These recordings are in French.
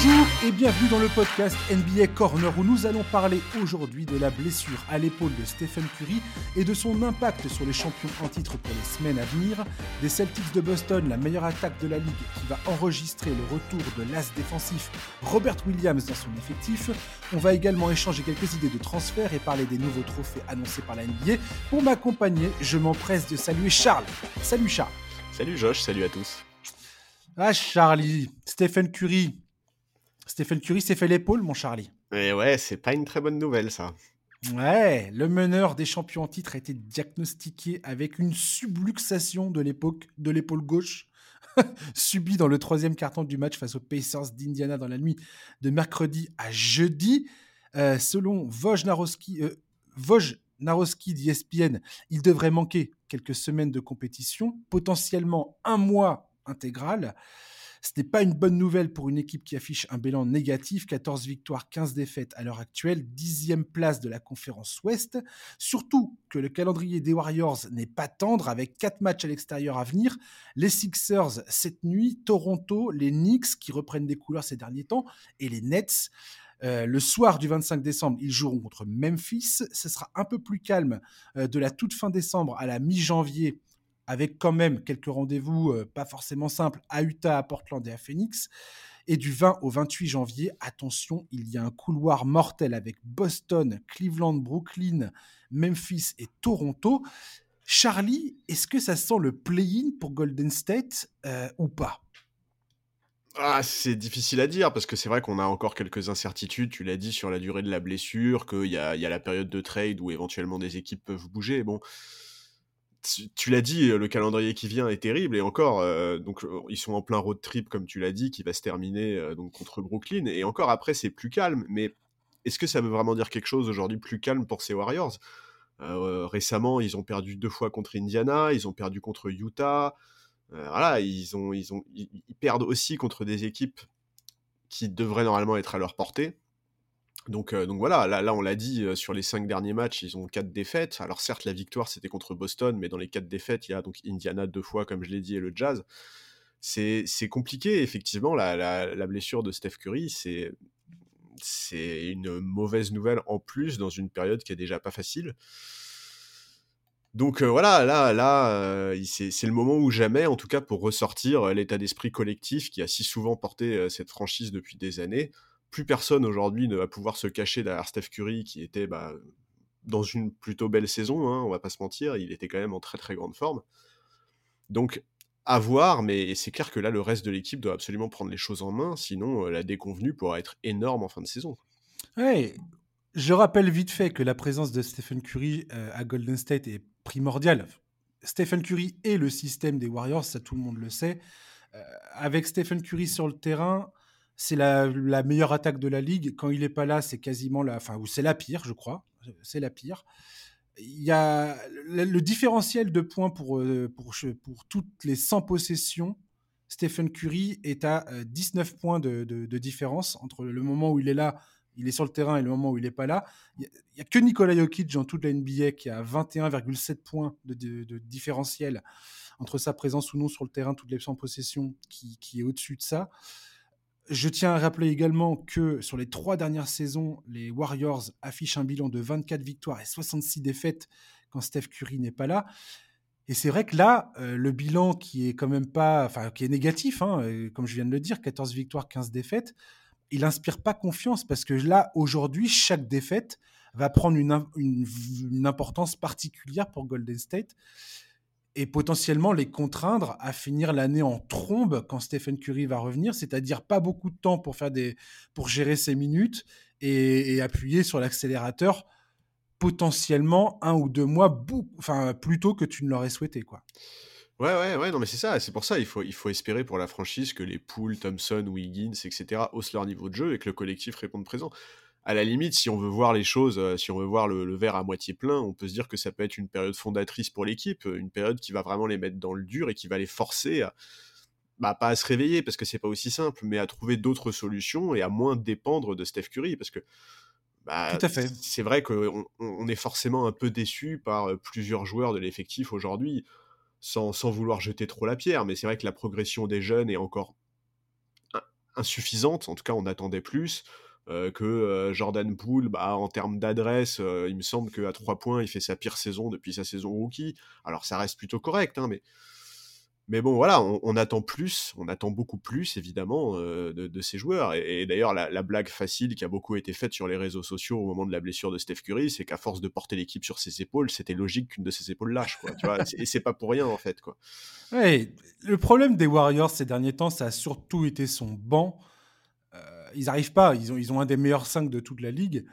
Bonjour et bienvenue dans le podcast NBA Corner où nous allons parler aujourd'hui de la blessure à l'épaule de Stephen Curry et de son impact sur les champions en titre pour les semaines à venir, des Celtics de Boston, la meilleure attaque de la ligue qui va enregistrer le retour de l'as défensif Robert Williams dans son effectif. On va également échanger quelques idées de transfert et parler des nouveaux trophées annoncés par la NBA. Pour m'accompagner, je m'empresse de saluer Charles. Salut Charles. Salut Josh, salut à tous. Ah Charlie, Stephen Curry s'est fait l'épaule, mon Charlie. Et ouais, c'est pas une très bonne nouvelle, ça. Ouais, le meneur des champions en titre a été diagnostiqué avec une subluxation de l'épaule gauche subie dans le troisième quart-temps du match face aux Pacers d'Indiana dans la nuit de mercredi à jeudi. Selon Wojnarowski d'ESPN, il devrait manquer quelques semaines de compétition, potentiellement un mois intégral. Ce n'est pas une bonne nouvelle pour une équipe qui affiche un bilan négatif, 14 victoires, 15 défaites à l'heure actuelle, 10e place de la conférence Ouest. Surtout que le calendrier des Warriors n'est pas tendre avec 4 matchs à l'extérieur à venir. Les Sixers cette nuit, Toronto, les Knicks qui reprennent des couleurs ces derniers temps et les Nets. Le soir du 25 décembre, ils joueront contre Memphis. Ce sera un peu plus calme de la toute fin décembre à la mi-janvier, avec quand même quelques rendez-vous pas forcément simples à Utah, à Portland et à Phoenix. Et du 20 au 28 janvier, attention, il y a un couloir mortel avec Boston, Cleveland, Brooklyn, Memphis et Toronto. Charlie, est-ce que ça sent le play-in pour Golden State ou pas ? Ah, c'est difficile à dire parce que c'est vrai qu'on a encore quelques incertitudes, tu l'as dit, sur la durée de la blessure, qu'il y a la période de trade où éventuellement des équipes peuvent bouger. Bon, tu l'as dit, le calendrier qui vient est terrible et encore, donc, ils sont en plein road trip comme tu l'as dit, qui va se terminer donc, contre Brooklyn et encore après c'est plus calme, mais est-ce que ça veut vraiment dire quelque chose aujourd'hui plus calme pour ces Warriors ? Récemment ils ont perdu 2 fois contre Indiana, ils ont perdu contre Utah, voilà, ils perdent aussi contre des équipes qui devraient normalement être à leur portée. Donc voilà, là on l'a dit, sur les 5 derniers matchs, ils ont 4 défaites. Alors certes, la victoire, c'était contre Boston, mais dans les 4 défaites, il y a donc Indiana 2 fois, comme je l'ai dit, et le Jazz. C'est compliqué, effectivement, la blessure de Steph Curry, c'est une mauvaise nouvelle en plus dans une période qui est déjà pas facile. Donc voilà, là, c'est le moment où jamais, en tout cas pour ressortir l'état d'esprit collectif qui a si souvent porté cette franchise depuis des années. Plus personne aujourd'hui ne va pouvoir se cacher derrière Steph Curry qui était dans une plutôt belle saison, on va pas se mentir, il était quand même en très très grande forme. Donc à voir, mais c'est clair que là le reste de l'équipe doit absolument prendre les choses en main, sinon la déconvenue pourra être énorme en fin de saison. Ouais, je rappelle vite fait que la présence de Stephen Curry à Golden State est primordiale. Stephen Curry est le système des Warriors, ça tout le monde le sait. Avec Stephen Curry sur le terrain, c'est la meilleure attaque de la ligue. Quand il n'est pas là, c'est quasiment c'est la pire, je crois. C'est la pire. Il y a le différentiel de points pour toutes les 100 possessions. Stephen Curry est à 19 points de différence entre le moment où il est là, il est sur le terrain, et le moment où il n'est pas là. Il n'y a que Nikola Jokic dans toute la NBA qui a 21,7 points de différentiel entre sa présence ou non sur le terrain, toutes les 100 possessions qui est au-dessus de ça. Je tiens à rappeler également que sur les 3 dernières saisons, les Warriors affichent un bilan de 24 victoires et 66 défaites quand Steph Curry n'est pas là. Et c'est vrai que là, le bilan qui est quand même qui est négatif, comme je viens de le dire, 14 victoires, 15 défaites, il n'inspire pas confiance parce que là, aujourd'hui, chaque défaite va prendre une importance particulière pour Golden State et potentiellement les contraindre à finir l'année en trombe quand Stephen Curry va revenir, c'est-à-dire pas beaucoup de temps pour gérer ses minutes et appuyer sur l'accélérateur potentiellement 1 ou 2 mois plus tôt que tu ne l'aurais souhaité, quoi. Ouais, non mais c'est ça, c'est pour ça il faut espérer pour la franchise que les Poole, Thompson, Wiggins, etc. haussent leur niveau de jeu et que le collectif réponde présent. À la limite, si on veut voir les choses, si on veut voir le verre à moitié plein, on peut se dire que ça peut être une période fondatrice pour l'équipe, une période qui va vraiment les mettre dans le dur et qui va les forcer à, pas à se réveiller, parce que c'est pas aussi simple, mais à trouver d'autres solutions et à moins dépendre de Steph Curry, parce que tout à fait. C'est vrai qu'on est forcément un peu déçu par plusieurs joueurs de l'effectif aujourd'hui, sans vouloir jeter trop la pierre, mais c'est vrai que la progression des jeunes est encore insuffisante. En tout cas, on attendait plus. Que Jordan Poole, en termes d'adresse, il me semble qu'à 3 points, il fait sa pire saison depuis sa saison rookie. Alors, ça reste plutôt correct, hein, mais bon, voilà, on attend plus, on attend beaucoup plus, évidemment, de ces joueurs. Et d'ailleurs, la blague facile qui a beaucoup été faite sur les réseaux sociaux au moment de la blessure de Steph Curry, c'est qu'à force de porter l'équipe sur ses épaules, c'était logique qu'une de ses épaules lâche, quoi, tu vois, et c'est pas pour rien, en fait, quoi. Ouais, le problème des Warriors ces derniers temps, ça a surtout été son banc. Ils n'arrivent pas, ils ont un des meilleurs 5 de toute la ligue,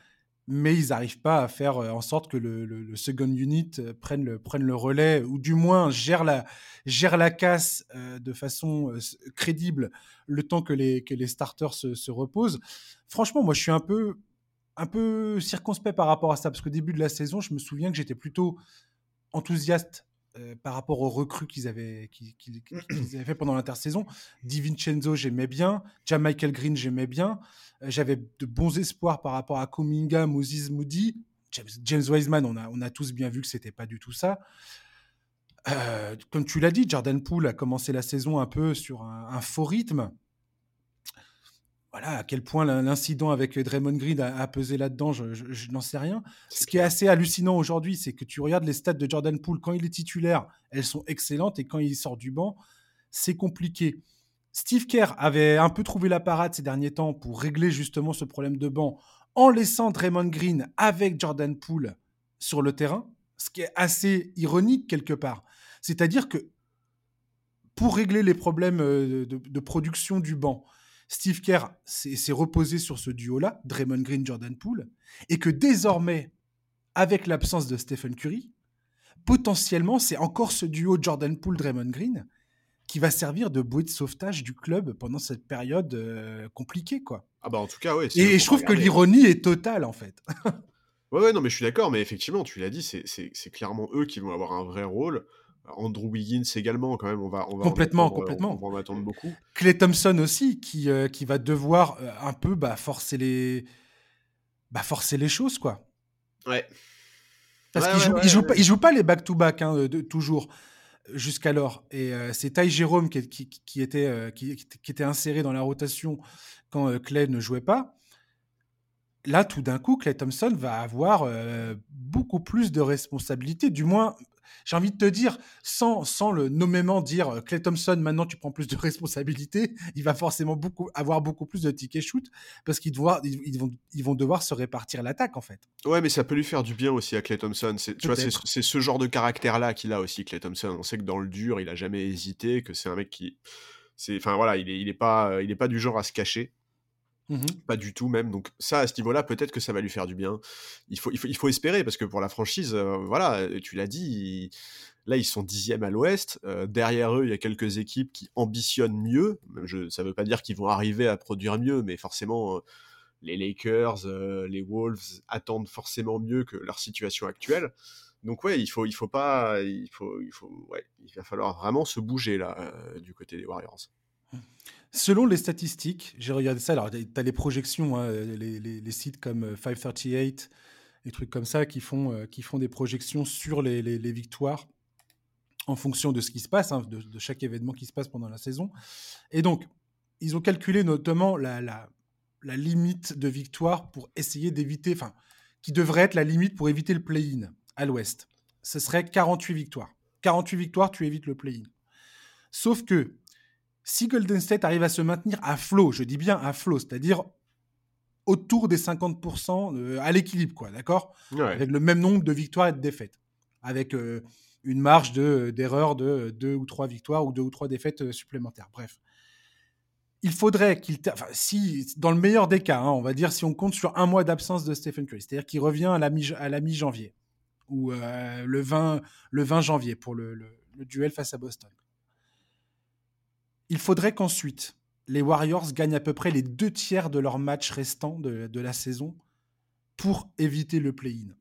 mais ils n'arrivent pas à faire en sorte que le second unit prenne le relais, ou du moins gère la casse de façon crédible le temps que les starters se reposent. Franchement, moi je suis un peu circonspect par rapport à ça, parce qu'au début de la saison, je me souviens que j'étais plutôt enthousiaste par rapport aux recrues qu'ils avaient fait pendant l'intersaison. Di Vincenzo, j'aimais bien. Michael Green, j'aimais bien. J'avais de bons espoirs par rapport à Kuminga, Moses Moody. James Wiseman, on a tous bien vu que ce n'était pas du tout ça. Comme tu l'as dit, Jordan Poole a commencé la saison un peu sur un faux rythme. Voilà, à quel point l'incident avec Draymond Green a pesé là-dedans, je n'en sais rien. Ce qui est assez hallucinant aujourd'hui, c'est que tu regardes les stats de Jordan Poole, quand il est titulaire, elles sont excellentes, et quand il sort du banc, c'est compliqué. Steve Kerr avait un peu trouvé la parade ces derniers temps pour régler justement ce problème de banc, en laissant Draymond Green avec Jordan Poole sur le terrain, ce qui est assez ironique quelque part. C'est-à-dire que pour régler les problèmes de production du banc, Steve Kerr s'est reposé sur ce duo-là, Draymond Green-Jordan Poole, et que désormais, avec l'absence de Stephen Curry, potentiellement, c'est encore ce duo Jordan Poole-Draymond Green qui va servir de bouée de sauvetage du club pendant cette période compliquée, quoi. Ah bah en tout cas, ouais. Et je trouve que l'ironie est totale, en fait. ouais, non, mais je suis d'accord, mais effectivement, tu l'as dit, c'est clairement eux qui vont avoir un vrai rôle. Andrew Wiggins également, quand même, on va complètement. On va en attendre beaucoup. Klay Thompson aussi, qui va devoir un peu forcer les choses, quoi. Ouais. Parce qu'il joue pas les back-to-back toujours jusqu'alors. Et c'est Ty Jerome qui était inséré dans la rotation quand Klay ne jouait pas. Là, tout d'un coup, Klay Thompson va avoir beaucoup plus de responsabilités, du moins. J'ai envie de te dire, sans le nommément dire Klay Thompson, maintenant tu prends plus de responsabilités, il va forcément avoir beaucoup plus de tickets shoot parce qu'ils vont devoir se répartir l'attaque en fait. Ouais, mais ça peut lui faire du bien aussi à Klay Thompson. Tu vois, c'est ce genre de caractère-là qu'il a aussi, Klay Thompson. On sait que dans le dur, il n'a jamais hésité, que c'est un mec qui. Enfin voilà, il n'est pas du genre à se cacher. Pas du tout même, donc ça à ce niveau-là peut-être que ça va lui faire du bien, il faut espérer, parce que pour la franchise voilà, tu l'as dit, là ils sont 10e à l'ouest, derrière eux il y a quelques équipes qui ambitionnent mieux, ça veut pas dire qu'ils vont arriver à produire mieux, mais forcément les Lakers, les Wolves attendent forcément mieux que leur situation actuelle, donc ouais il va falloir vraiment se bouger là du côté des Warriors. Selon les statistiques, j'ai regardé ça, alors tu as les projections, hein, les sites comme 538, les trucs comme ça qui font des projections sur les victoires en fonction de ce qui se passe, hein, de chaque événement qui se passe pendant la saison. Et donc, ils ont calculé notamment la limite de victoire pour essayer d'éviter, enfin, qui devrait être la limite pour éviter le play-in à l'ouest. Ce serait 48 victoires. 48 victoires, tu évites le play-in. Sauf que, si Golden State arrive à se maintenir à flot, je dis bien à flot, c'est-à-dire autour des 50%, à l'équilibre, quoi, d'accord ? Ouais. Avec le même nombre de victoires et de défaites, avec une marge d'erreur de 2 ou 3 victoires ou 2 ou 3 défaites supplémentaires. Bref, il faudrait si, dans le meilleur des cas, hein, on va dire si on compte sur un mois d'absence de Stephen Curry, c'est-à-dire qu'il revient à la mi-janvier, ou le 20 janvier pour le duel face à Boston. Il faudrait qu'ensuite, les Warriors gagnent à peu près les 2/3 de leurs matchs restants de la saison pour éviter le play-in.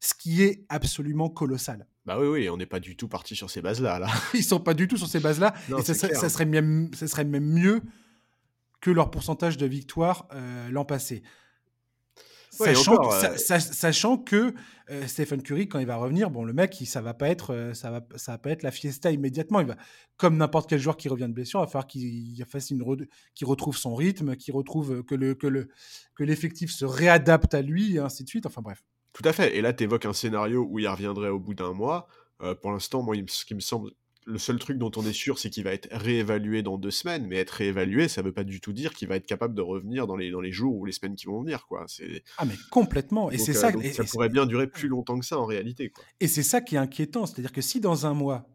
Ce qui est absolument colossal. Bah oui, on n'est pas du tout parti sur ces bases-là. Là. Ils ne sont pas du tout sur ces bases-là. Non, et ça serait même mieux que leur pourcentage de victoire l'an passé. Sachant que Stephen Curry, quand il va revenir, bon, le mec, ça va pas être la fiesta immédiatement. Il va, comme n'importe quel joueur qui revient de blessure, il va falloir qu'il retrouve son rythme, qu'il retrouve que l'effectif se réadapte à lui, et ainsi de suite. Enfin bref. Tout à fait. Et là, tu évoques un scénario où il reviendrait au bout d'un mois. Pour l'instant, moi, ce qui me semble... Le seul truc dont on est sûr, c'est qu'il va être réévalué dans 2 semaines, mais être réévalué, ça ne veut pas du tout dire qu'il va être capable de revenir dans les jours ou les semaines qui vont venir, quoi. Ah mais complètement, et donc, c'est ça... Donc, ça pourrait bien durer plus longtemps que ça, en réalité, quoi. Et c'est ça qui est inquiétant, c'est-à-dire que si dans un mois...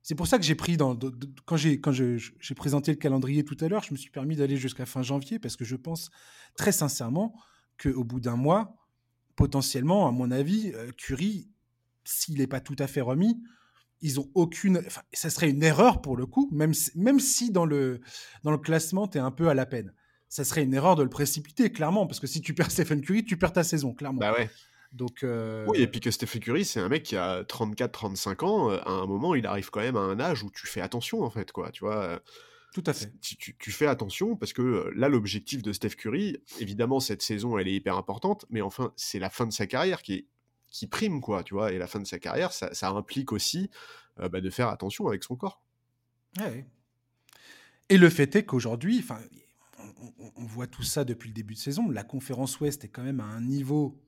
C'est pour ça que j'ai pris, quand j'ai présenté le calendrier tout à l'heure, je me suis permis d'aller jusqu'à fin janvier, parce que je pense très sincèrement qu'au bout d'un mois, potentiellement, à mon avis, Curry, s'il n'est pas tout à fait remis... Ils ont aucune... Enfin, ça serait une erreur pour le coup, même si dans le classement, tu es un peu à la peine. Ça serait une erreur de le précipiter, clairement, parce que si tu perds Stephen Curry, tu perds ta saison, clairement. Bah ouais. Donc, Oui, et puis que Stephen Curry, c'est un mec qui a 34-35 ans. À un moment, il arrive quand même à un âge où tu fais attention, en fait, quoi, tu vois. Tout à fait. Tu fais attention, parce que là, l'objectif de Steph Curry, évidemment, cette saison, elle est hyper importante, mais enfin, c'est la fin de sa carrière qui est... qui prime, quoi, tu vois, et la fin de sa carrière, ça implique aussi de faire attention avec son corps. Ouais. Et le fait est qu'aujourd'hui, on voit tout ça depuis le début de saison, la conférence Ouest est quand même à un niveau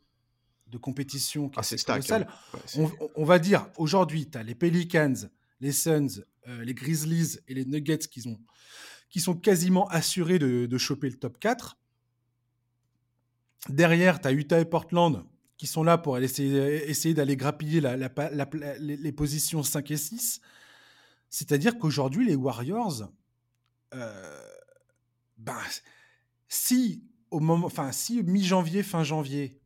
de compétition qui est assez colossal. Ouais, on va dire, aujourd'hui, tu as les Pelicans, les Suns, les Grizzlies et les Nuggets qui sont quasiment assurés de choper le top 4. Derrière, tu as Utah et Portland, qui sont là pour essayer d'aller grappiller les positions 5 et 6. C'est-à-dire qu'aujourd'hui, les Warriors, si mi-janvier, fin janvier,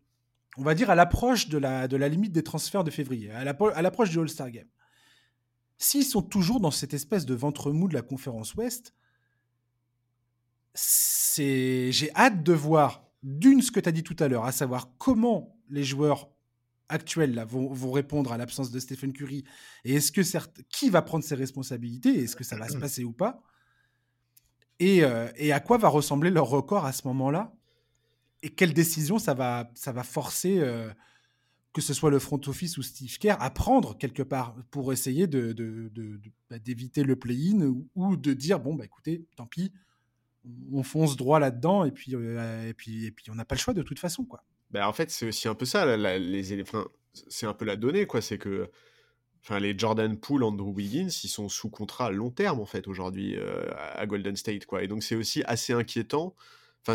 on va dire à l'approche de la limite des transferts de février, à l'approche du All-Star Game, s'ils sont toujours dans cette espèce de ventre mou de la conférence Ouest, j'ai hâte de voir, ce que tu as dit tout à l'heure, à savoir comment les joueurs actuels là, vont répondre à l'absence de Stephen Curry, et qui va prendre ses responsabilités, est-ce que ça va se passer ou pas, et à quoi va ressembler leur record à ce moment-là, et quelle décision ça va forcer que ce soit le front office ou Steve Kerr à prendre quelque part pour essayer d'éviter le play-in ou de dire bon bah écoutez tant pis, on fonce droit là-dedans et puis on n'a pas le choix de toute façon, quoi. Bah en fait, c'est aussi un peu ça, c'est un peu la donnée, quoi. C'est que les Jordan Poole, Andrew Wiggins, ils sont sous contrat à long terme, en fait, aujourd'hui, à Golden State, quoi. Et donc, c'est aussi assez inquiétant.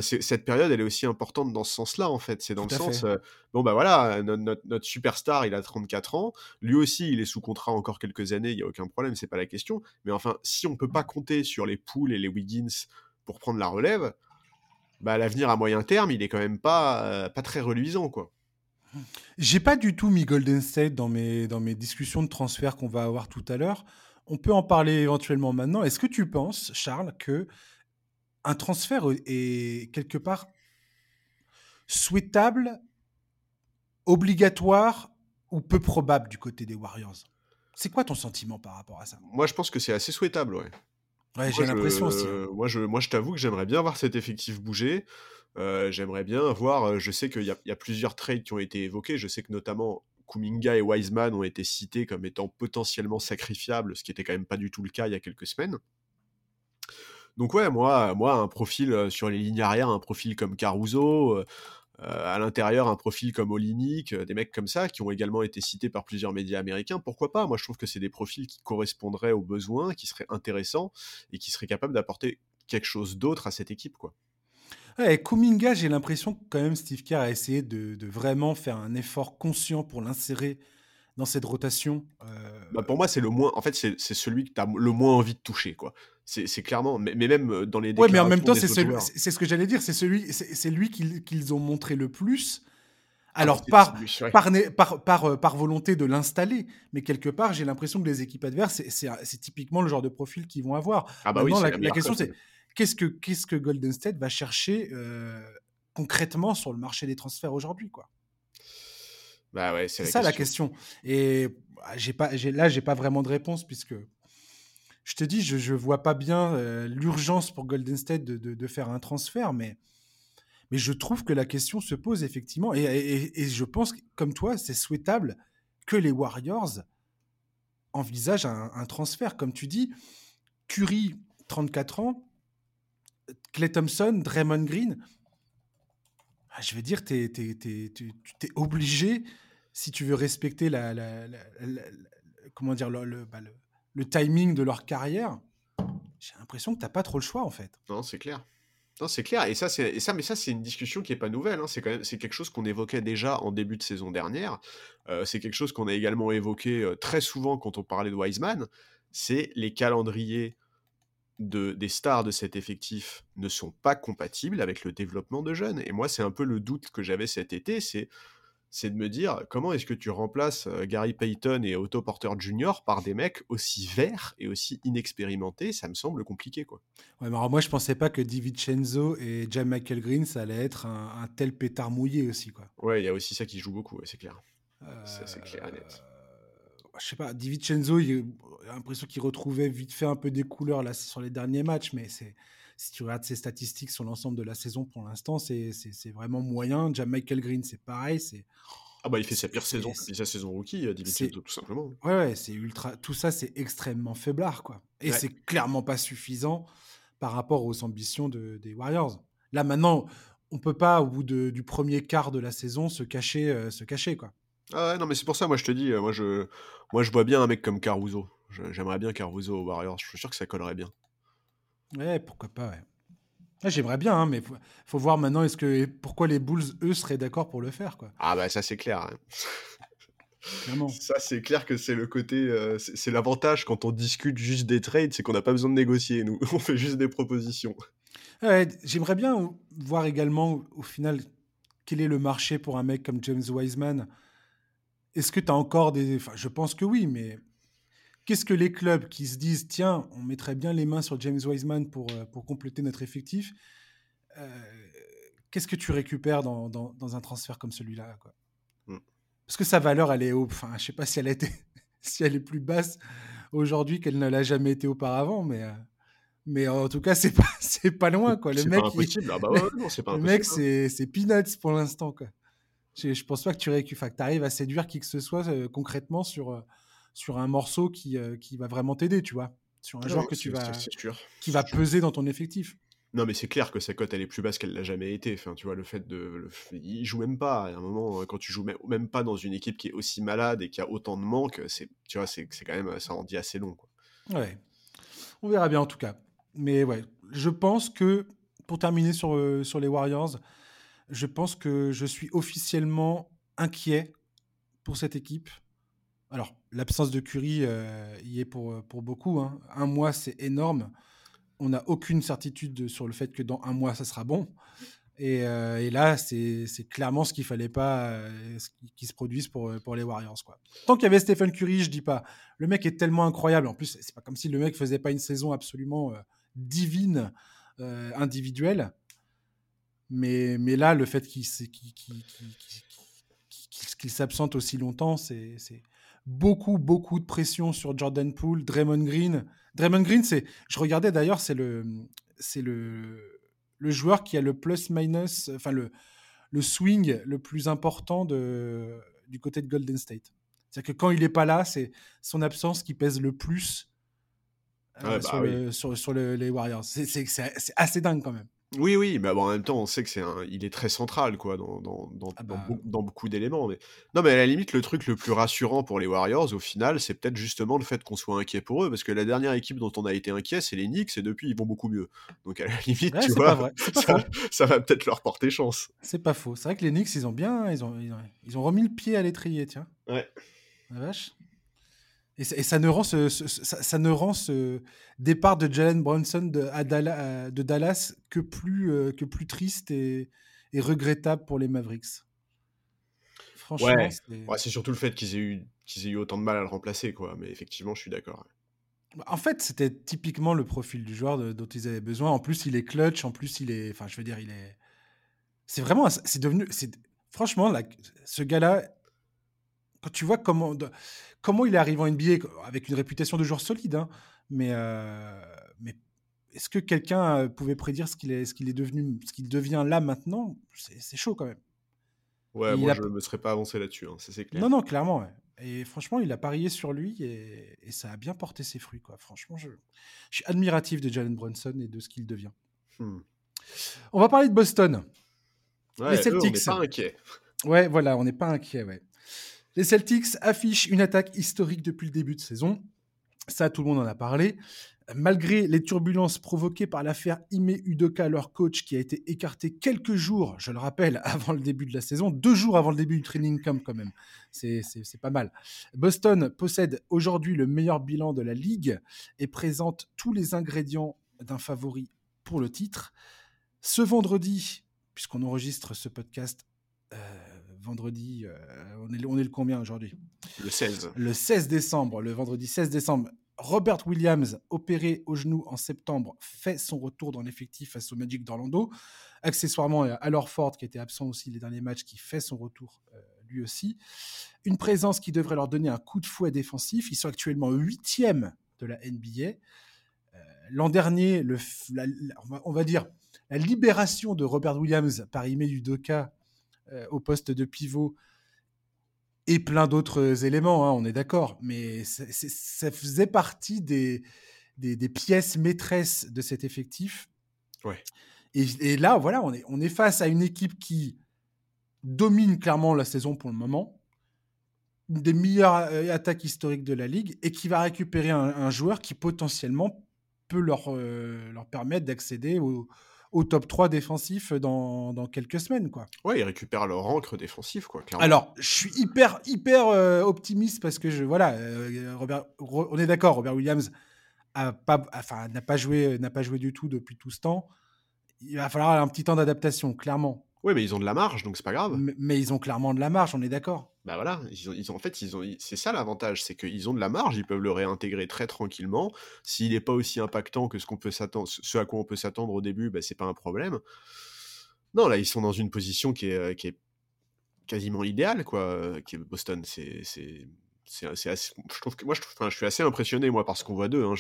Cette période, elle est aussi importante dans ce sens-là, en fait. C'est dans le sens, bon, bah voilà, notre superstar, il a 34 ans. Lui aussi, il est sous contrat encore quelques années, il n'y a aucun problème, c'est pas la question. Mais enfin, si on ne peut pas compter sur les Poole et les Wiggins pour prendre la relève... Bah, l'avenir à moyen terme, il est quand même pas très reluisant, quoi. J'ai pas du tout mis Golden State dans mes discussions de transfert qu'on va avoir tout à l'heure. On peut en parler éventuellement maintenant. Est-ce que tu penses, Charles, que un transfert est quelque part souhaitable, obligatoire ou peu probable du côté des Warriors ? C'est quoi ton sentiment par rapport à ça ? Moi, je pense que c'est assez souhaitable, ouais. Ouais, j'ai l'impression aussi. Moi, je t'avoue que j'aimerais bien voir cet effectif bouger. J'aimerais bien voir... Je sais qu'il y a plusieurs trades qui ont été évoqués. Je sais que notamment Kuminga et Wiseman ont été cités comme étant potentiellement sacrifiables, ce qui n'était quand même pas du tout le cas il y a quelques semaines. Donc ouais, moi un profil sur les lignes arrière, un profil comme Caruso... à l'intérieur, un profil comme Olynyk, des mecs comme ça, qui ont également été cités par plusieurs médias américains, pourquoi pas ? Moi, je trouve que c'est des profils qui correspondraient aux besoins, qui seraient intéressants, et qui seraient capables d'apporter quelque chose d'autre à cette équipe, quoi. Ouais, Kuminga, j'ai l'impression que quand même Steve Kerr a essayé de vraiment faire un effort conscient pour l'insérer dans cette rotation. Bah pour moi, c'est le moins... En fait, c'est celui que tu as le moins envie de toucher, quoi. C'est clairement, mais même dans les déclarations. Ouais, mais en même temps, c'est ce que j'allais dire, c'est lui qu'ils ont montré le plus. Alors par volonté de l'installer, mais quelque part, j'ai l'impression que les équipes adverses, c'est typiquement le genre de profil qu'ils vont avoir. Ah bah oui, la question c'est qu'est-ce que Golden State va chercher concrètement sur le marché des transferts aujourd'hui, quoi. Bah ouais, c'est ça la question. Et j'ai pas vraiment de réponse puisque. Je te dis, je ne vois pas bien l'urgence pour Golden State de faire un transfert, mais Mais je trouve que la question se pose effectivement, et je pense, comme toi, c'est souhaitable que les Warriors envisagent un transfert. Comme tu dis, Curry, 34 ans, Klay Thompson, Draymond Green, je veux dire, t'es obligé, si tu veux respecter le timing de leur carrière, j'ai l'impression que t'as pas trop le choix, en fait. Non, c'est clair. Non, c'est clair. Mais ça, c'est une discussion qui n'est pas nouvelle. Hein. C'est quelque chose qu'on évoquait déjà en début de saison dernière. C'est quelque chose qu'on a également évoqué très souvent quand on parlait de Wiseman. C'est les calendriers des stars de cet effectif ne sont pas compatibles avec le développement de jeunes. Et moi, c'est un peu le doute que j'avais cet été. C'est de me dire, comment est-ce que tu remplaces Gary Payton et Otto Porter Jr. par des mecs aussi verts et aussi inexpérimentés? Ça me semble compliqué, quoi. Ouais, mais alors moi, je ne pensais pas que Di Vincenzo et John Michael Green, ça allait être un tel pétard mouillé aussi, quoi. Ouais, il y a aussi ça qui joue beaucoup, ouais, c'est clair. Ça, c'est clair et net. Je ne sais pas, Di Vincenzo, j'ai l'impression qu'il retrouvait vite fait un peu des couleurs là, sur les derniers matchs, mais si tu regardes ses statistiques sur l'ensemble de la saison, pour l'instant, c'est vraiment moyen. James Michael Green, c'est pareil. Il fait sa saison rookie, Di Vincenzo, tout simplement. Ouais, c'est ultra. Tout ça, c'est extrêmement faiblard, quoi. Et c'est clairement pas suffisant par rapport aux ambitions des Warriors. Là, maintenant, on peut pas, au bout du premier quart de la saison, se cacher, quoi. Ah ouais, non, mais c'est pour ça, moi, je te dis, moi, je vois bien un mec comme Caruso. J'aimerais bien Caruso aux Warriors. Je suis sûr que ça collerait bien. Ouais, pourquoi pas, ouais. Ah, j'aimerais bien, hein, mais faut voir maintenant pourquoi les Bulls, eux, seraient d'accord pour le faire, quoi. Ah bah ça, c'est clair. Hein. Clairement. Ça, c'est clair que c'est le côté... c'est l'avantage quand on discute juste des trades, c'est qu'on n'a pas besoin de négocier, nous. On fait juste des propositions. Ouais, j'aimerais bien voir également, au final, quel est le marché pour un mec comme James Wiseman. Est-ce que tu as encore des... Enfin, je pense que oui, mais... Qu'est-ce que les clubs qui se disent « Tiens, on mettrait bien les mains sur James Wiseman pour compléter notre effectif », qu'est-ce que tu récupères dans un transfert comme celui-là, quoi ? Parce que sa valeur, elle est haute. Enfin, je ne sais pas si elle est plus basse aujourd'hui qu'elle ne l'a jamais été auparavant, mais en tout cas, c'est pas loin, quoi. Le mec, c'est peanuts pour l'instant, quoi. Je ne pense pas que tu arrives à séduire qui que ce soit concrètement sur un morceau qui va vraiment t'aider, tu vois, sur un joueur que qui va peser dans ton effectif. Non, mais c'est clair que sa cote, elle est plus basse qu'elle l'a jamais été. Enfin, tu vois, le fait il joue même pas. À un moment, quand tu joues même pas dans une équipe qui est aussi malade et qui a autant de manques, c'est quand même, ça en dit assez long, quoi. Ouais. On verra bien, en tout cas. Mais ouais, je pense que, pour terminer sur les Warriors, je pense que je suis officiellement inquiet pour cette équipe. Alors, l'absence de Curry y est pour beaucoup. Hein. Un mois, c'est énorme. On n'a aucune certitude sur le fait que dans un mois, ça sera bon. Et là, c'est clairement ce qu'il ne fallait pas qu'il se produise pour les Warriors, quoi. Tant qu'il y avait Stephen Curry, je ne dis pas. Le mec est tellement incroyable. En plus, ce n'est pas comme si le mec ne faisait pas une saison absolument divine, individuelle. Mais là, le fait qu'il s'absente aussi longtemps, c'est beaucoup de pression sur Jordan Poole, Draymond Green. Draymond Green, je regardais d'ailleurs, c'est le joueur qui a le plus-minus, enfin le swing le plus important du côté de Golden State. C'est-à-dire que quand il n'est pas là, c'est son absence qui pèse le plus sur les Warriors. C'est assez dingue quand même. Oui, mais bon, en même temps, on sait que il est très central, quoi, dans beaucoup d'éléments. Mais... Non, mais à la limite, le truc le plus rassurant pour les Warriors, au final, c'est peut-être justement le fait qu'on soit inquiet pour eux, parce que la dernière équipe dont on a été inquiet, c'est les Knicks, et depuis, ils vont beaucoup mieux. Donc, à la limite, ouais, ça va peut-être leur porter chance. C'est pas faux. C'est vrai que les Knicks, ils ont remis le pied à l'étrier, tiens. Ouais. La vache. Et ça ne rend ce départ de Jalen Brunson de Dallas que plus triste et regrettable pour les Mavericks. Franchement, ouais. C'est surtout le fait qu'ils aient eu autant de mal à le remplacer, quoi. Mais effectivement, je suis d'accord. En fait, c'était typiquement le profil du joueur dont ils avaient besoin. En plus, il est clutch. En plus, C'est vraiment... Franchement, ce gars-là... Quand tu vois comment il est arrivé en NBA avec une réputation de joueur solide, hein, mais Est-ce que quelqu'un pouvait prédire ce qu'il devient là maintenant ? C'est chaud quand même. Ouais, et moi je ne me serais pas avancé là-dessus, hein, c'est clair. Non, clairement. Ouais. Et franchement, il a parié sur lui et ça a bien porté ses fruits, quoi. Franchement, je suis admiratif de Jalen Brunson et de ce qu'il devient. On va parler de Boston. Ouais, les Celtics. On n'est pas inquiets. Ouais, voilà, on n'est pas inquiets. Ouais. Les Celtics affichent une attaque historique depuis le début de saison. Ça, tout le monde en a parlé. Malgré les turbulences provoquées par l'affaire Ime Udoka, leur coach, qui a été écarté quelques jours, je le rappelle, avant le début de la saison, 2 jours avant le début du training camp quand même, c'est pas mal. Boston possède aujourd'hui le meilleur bilan de la ligue et présente tous les ingrédients d'un favori pour le titre. Ce vendredi, puisqu'on enregistre ce podcast vendredi, on est le combien aujourd'hui ? Le 16. Le 16 décembre, le vendredi 16 décembre, Robert Williams, opéré au genou en septembre, fait son retour dans l'effectif face au Magic d'Orlando. Accessoirement, Al Horford, qui était absent aussi les derniers matchs, qui fait son retour lui aussi. Une présence qui devrait leur donner un coup de fouet défensif. Ils sont actuellement 8e de la NBA. L'an dernier, la libération de Robert Williams par Ime Udoka au poste de pivot, et plein d'autres éléments, hein, on est d'accord, mais ça faisait partie des pièces maîtresses de cet effectif. Ouais. Et là, voilà, on est face à une équipe qui domine clairement la saison pour le moment, une des meilleures attaques historiques de la Ligue, et qui va récupérer un joueur qui potentiellement peut leur permettre d'accéder au top 3 défensif dans quelques semaines, quoi. Ouais, ils récupèrent leur ancre défensif, quoi, clairement. Alors, je suis hyper optimiste parce que on est d'accord, Robert Williams n'a pas joué du tout depuis tout ce temps. Il va falloir un petit temps d'adaptation, clairement. Oui, mais ils ont de la marge, donc c'est pas grave. Mais ils ont clairement de la marge, on est d'accord. Bah voilà, c'est ça l'avantage, c'est qu'ils ont de la marge, ils peuvent le réintégrer très tranquillement. S'il n'est pas aussi impactant que ce à quoi on peut s'attendre au début, bah c'est pas un problème. Non, là, ils sont dans une position qui est quasiment idéale, quoi. Qui est Boston, c'est assez, je trouve que je suis assez impressionné moi par ce qu'on voit d'eux. Hein,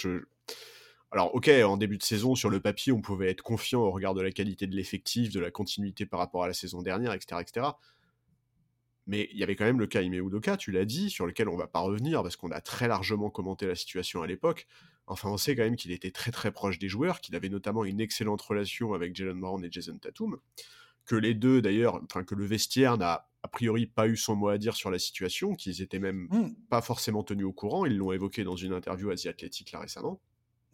Alors, ok, en début de saison, sur le papier, on pouvait être confiant au regard de la qualité de l'effectif, de la continuité par rapport à la saison dernière, etc., etc. Mais il y avait quand même le cas Ime Udoka, tu l'as dit, sur lequel on ne va pas revenir, parce qu'on a très largement commenté la situation à l'époque. Enfin, on sait quand même qu'il était très très proche des joueurs, qu'il avait notamment une excellente relation avec Jaylen Brown et Jayson Tatum, que les deux, d'ailleurs, enfin que le vestiaire n'a a priori pas eu son mot à dire sur la situation, qu'ils étaient même pas forcément tenus au courant, ils l'ont évoqué dans une interview à The Athletic là récemment.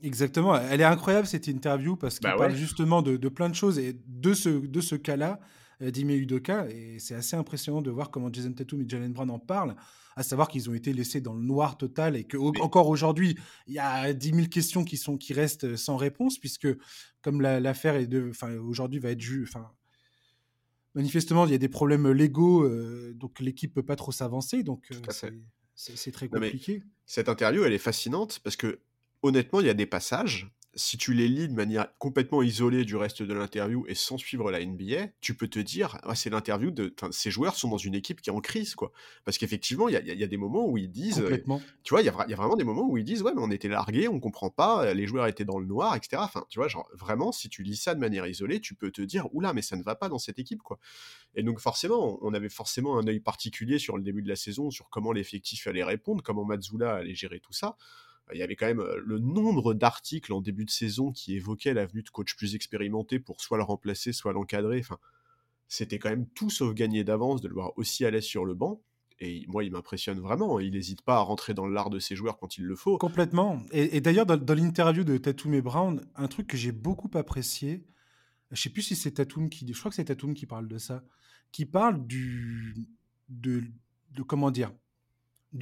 Exactement, elle est incroyable cette interview parce qu'il parle justement de plein de choses et de ce cas-là d'Ime Udoka, et c'est assez impressionnant de voir comment Jason Tatum et Jaylen Brown en parlent, à savoir qu'ils ont été laissés dans le noir total et qu'encore aujourd'hui il y a 10 000 questions qui restent sans réponse, puisque comme l'affaire aujourd'hui va être manifestement il y a des problèmes légaux, donc l'équipe ne peut pas trop s'avancer, donc c'est très compliqué. Non, cette interview elle est fascinante parce que honnêtement, il y a des passages, si tu les lis de manière complètement isolée du reste de l'interview et sans suivre la NBA, tu peux te dire, ah, c'est l'interview ces joueurs sont dans une équipe qui est en crise, quoi. Parce qu'effectivement, il y a des moments où ils disent... Complètement. Tu vois, il y a vraiment des moments où ils disent, ouais, mais on était largués, on comprend pas, les joueurs étaient dans le noir, etc. Enfin, tu vois, genre, vraiment, si tu lis ça de manière isolée, tu peux te dire, oula, mais ça ne va pas dans cette équipe, quoi. Et donc, forcément, on avait forcément un œil particulier sur le début de la saison, sur comment l'effectif allait répondre, comment Mazzulla allait gérer tout ça. Il y avait quand même le nombre d'articles en début de saison qui évoquaient la venue de coachs plus expérimentés pour soit le remplacer, soit l'encadrer. Enfin, c'était quand même tout sauf gagné d'avance de le voir aussi à l'aise sur le banc. Et moi, il m'impressionne vraiment. Il n'hésite pas à rentrer dans l'art de ses joueurs quand il le faut. Complètement. Et d'ailleurs, dans l'interview de Tatum et Brown, un truc que j'ai beaucoup apprécié, je ne sais plus si c'est Tatum qui... Je crois que c'est Tatum qui parle de ça. Qui parle du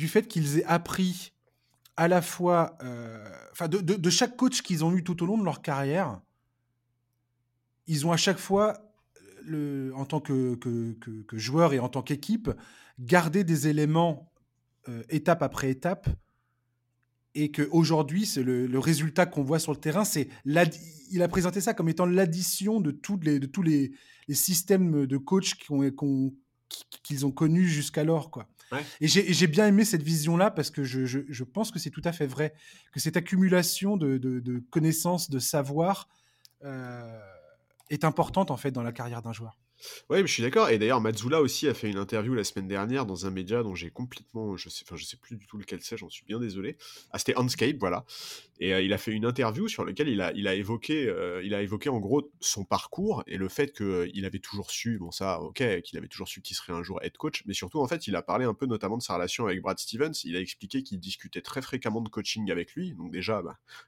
fait qu'ils aient appris... à la fois de chaque coach qu'ils ont eu tout au long de leur carrière, ils ont à chaque fois, en tant que joueur et en tant qu'équipe, gardé des éléments étape après étape, et qu'aujourd'hui, le résultat qu'on voit sur le terrain, il a présenté ça comme étant l'addition de tous les systèmes de coach qu'ils ont connus jusqu'alors, quoi. Ouais. Et j'ai bien aimé cette vision-là parce que je pense que c'est tout à fait vrai, que cette accumulation de connaissances, de savoir est importante en fait dans la carrière d'un joueur. Oui, je suis d'accord. Et d'ailleurs, Mazzulla aussi a fait une interview la semaine dernière dans un média dont j'ai complètement... Je sais plus du tout lequel c'est, j'en suis bien désolé. Ah, c'était Handscape, voilà. Et il a fait une interview sur laquelle il a évoqué en gros son parcours et le fait qu'il avait toujours su, bon ça, ok, qu'il avait toujours su qu'il serait un jour head coach, mais surtout, en fait, il a parlé un peu notamment de sa relation avec Brad Stevens. Il a expliqué qu'il discutait très fréquemment de coaching avec lui. Donc déjà,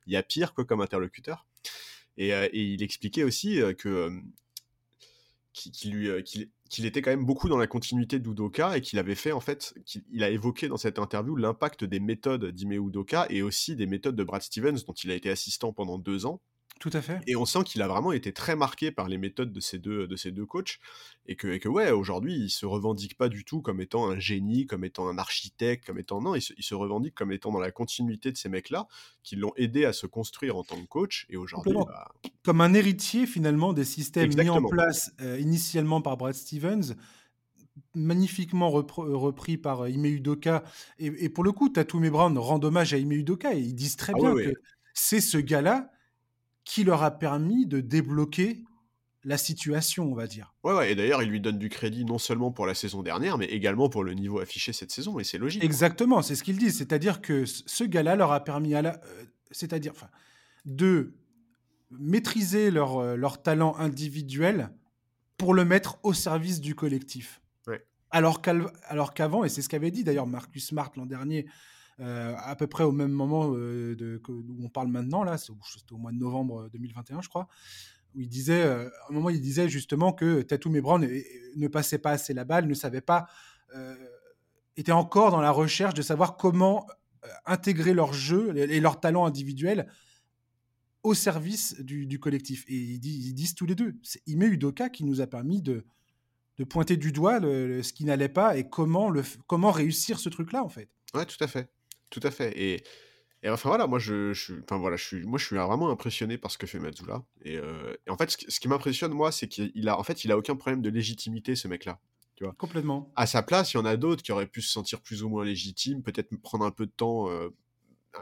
il y a pire que comme interlocuteur. Et il expliquait aussi que... qu'il était quand même beaucoup dans la continuité d'Udoka et qu'il avait fait, en fait, il a évoqué dans cette interview l'impact des méthodes d'Ime Udoka et aussi des méthodes de Brad Stevens, dont il a été assistant pendant 2 ans. Tout à fait. Et on sent qu'il a vraiment été très marqué par les méthodes de ces deux coachs et que ouais, aujourd'hui, il se revendique pas du tout comme étant un génie, comme étant un architecte, comme étant... Non, il se revendique comme étant dans la continuité de ces mecs-là qui l'ont aidé à se construire en tant que coach et aujourd'hui... Comme un héritier finalement des systèmes Exactement. Mis en place initialement par Brad Stevens, magnifiquement repris par Ime Udoka et pour le coup, Tatum et Brown rendent hommage à Ime Udoka et ils disent très bien que c'est ce gars-là qui leur a permis de débloquer la situation, on va dire. Ouais, et d'ailleurs, il lui donne du crédit non seulement pour la saison dernière, mais également pour le niveau affiché cette saison, et c'est logique. Exactement, c'est ce qu'ils disent, c'est-à-dire que ce gars-là leur a permis de maîtriser leur talent individuel pour le mettre au service du collectif. Ouais. Alors qu'avant, et c'est ce qu'avait dit d'ailleurs Marcus Smart l'an dernier, à peu près au même moment où on parle maintenant, là, c'était au mois de novembre 2021, je crois, où il disait, à un moment, il disait justement que Tatum et Brown ne passaient pas assez la balle, ne savaient pas, étaient encore dans la recherche de savoir comment intégrer leur jeu et leur talent individuel au service du collectif. Et ils disent tous les deux, c'est Ime Udoka qui nous a permis de pointer du doigt ce qui n'allait pas et comment réussir ce truc-là, en fait. Ouais, tout à fait. Tout à fait. Et enfin voilà, moi je suis vraiment impressionné par ce que fait Mazzulla. Et en fait, ce qui m'impressionne moi, c'est qu'il a aucun problème de légitimité, ce mec-là. Tu vois. Complètement. À sa place, il y en a d'autres qui auraient pu se sentir plus ou moins légitimes, peut-être prendre un peu de temps,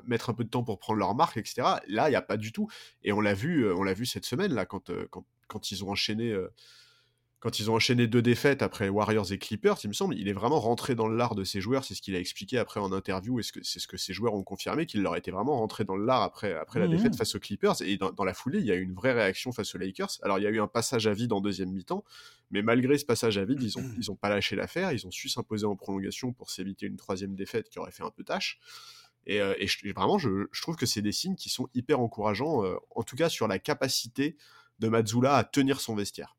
mettre un peu de temps pour prendre leur marque, etc. Là, il y a pas du tout. Et on l'a vu cette semaine là, quand ils ont enchaîné. Quand ils ont enchaîné 2 défaites après Warriors et Clippers, il me semble, il est vraiment rentré dans l'art de ses joueurs. C'est ce qu'il a expliqué après en interview et c'est ce que ses joueurs ont confirmé, qu'il leur était vraiment rentré dans l'art après la défaite face aux Clippers. Et dans la foulée, il y a eu une vraie réaction face aux Lakers. Alors, il y a eu un passage à vide en deuxième mi-temps, mais malgré ce passage à vide, ils ont pas lâché l'affaire. Ils ont su s'imposer en prolongation pour s'éviter une 3e défaite qui aurait fait un peu tâche. Et vraiment, je trouve que c'est des signes qui sont hyper encourageants, en tout cas sur la capacité de Mazzulla à tenir son vestiaire.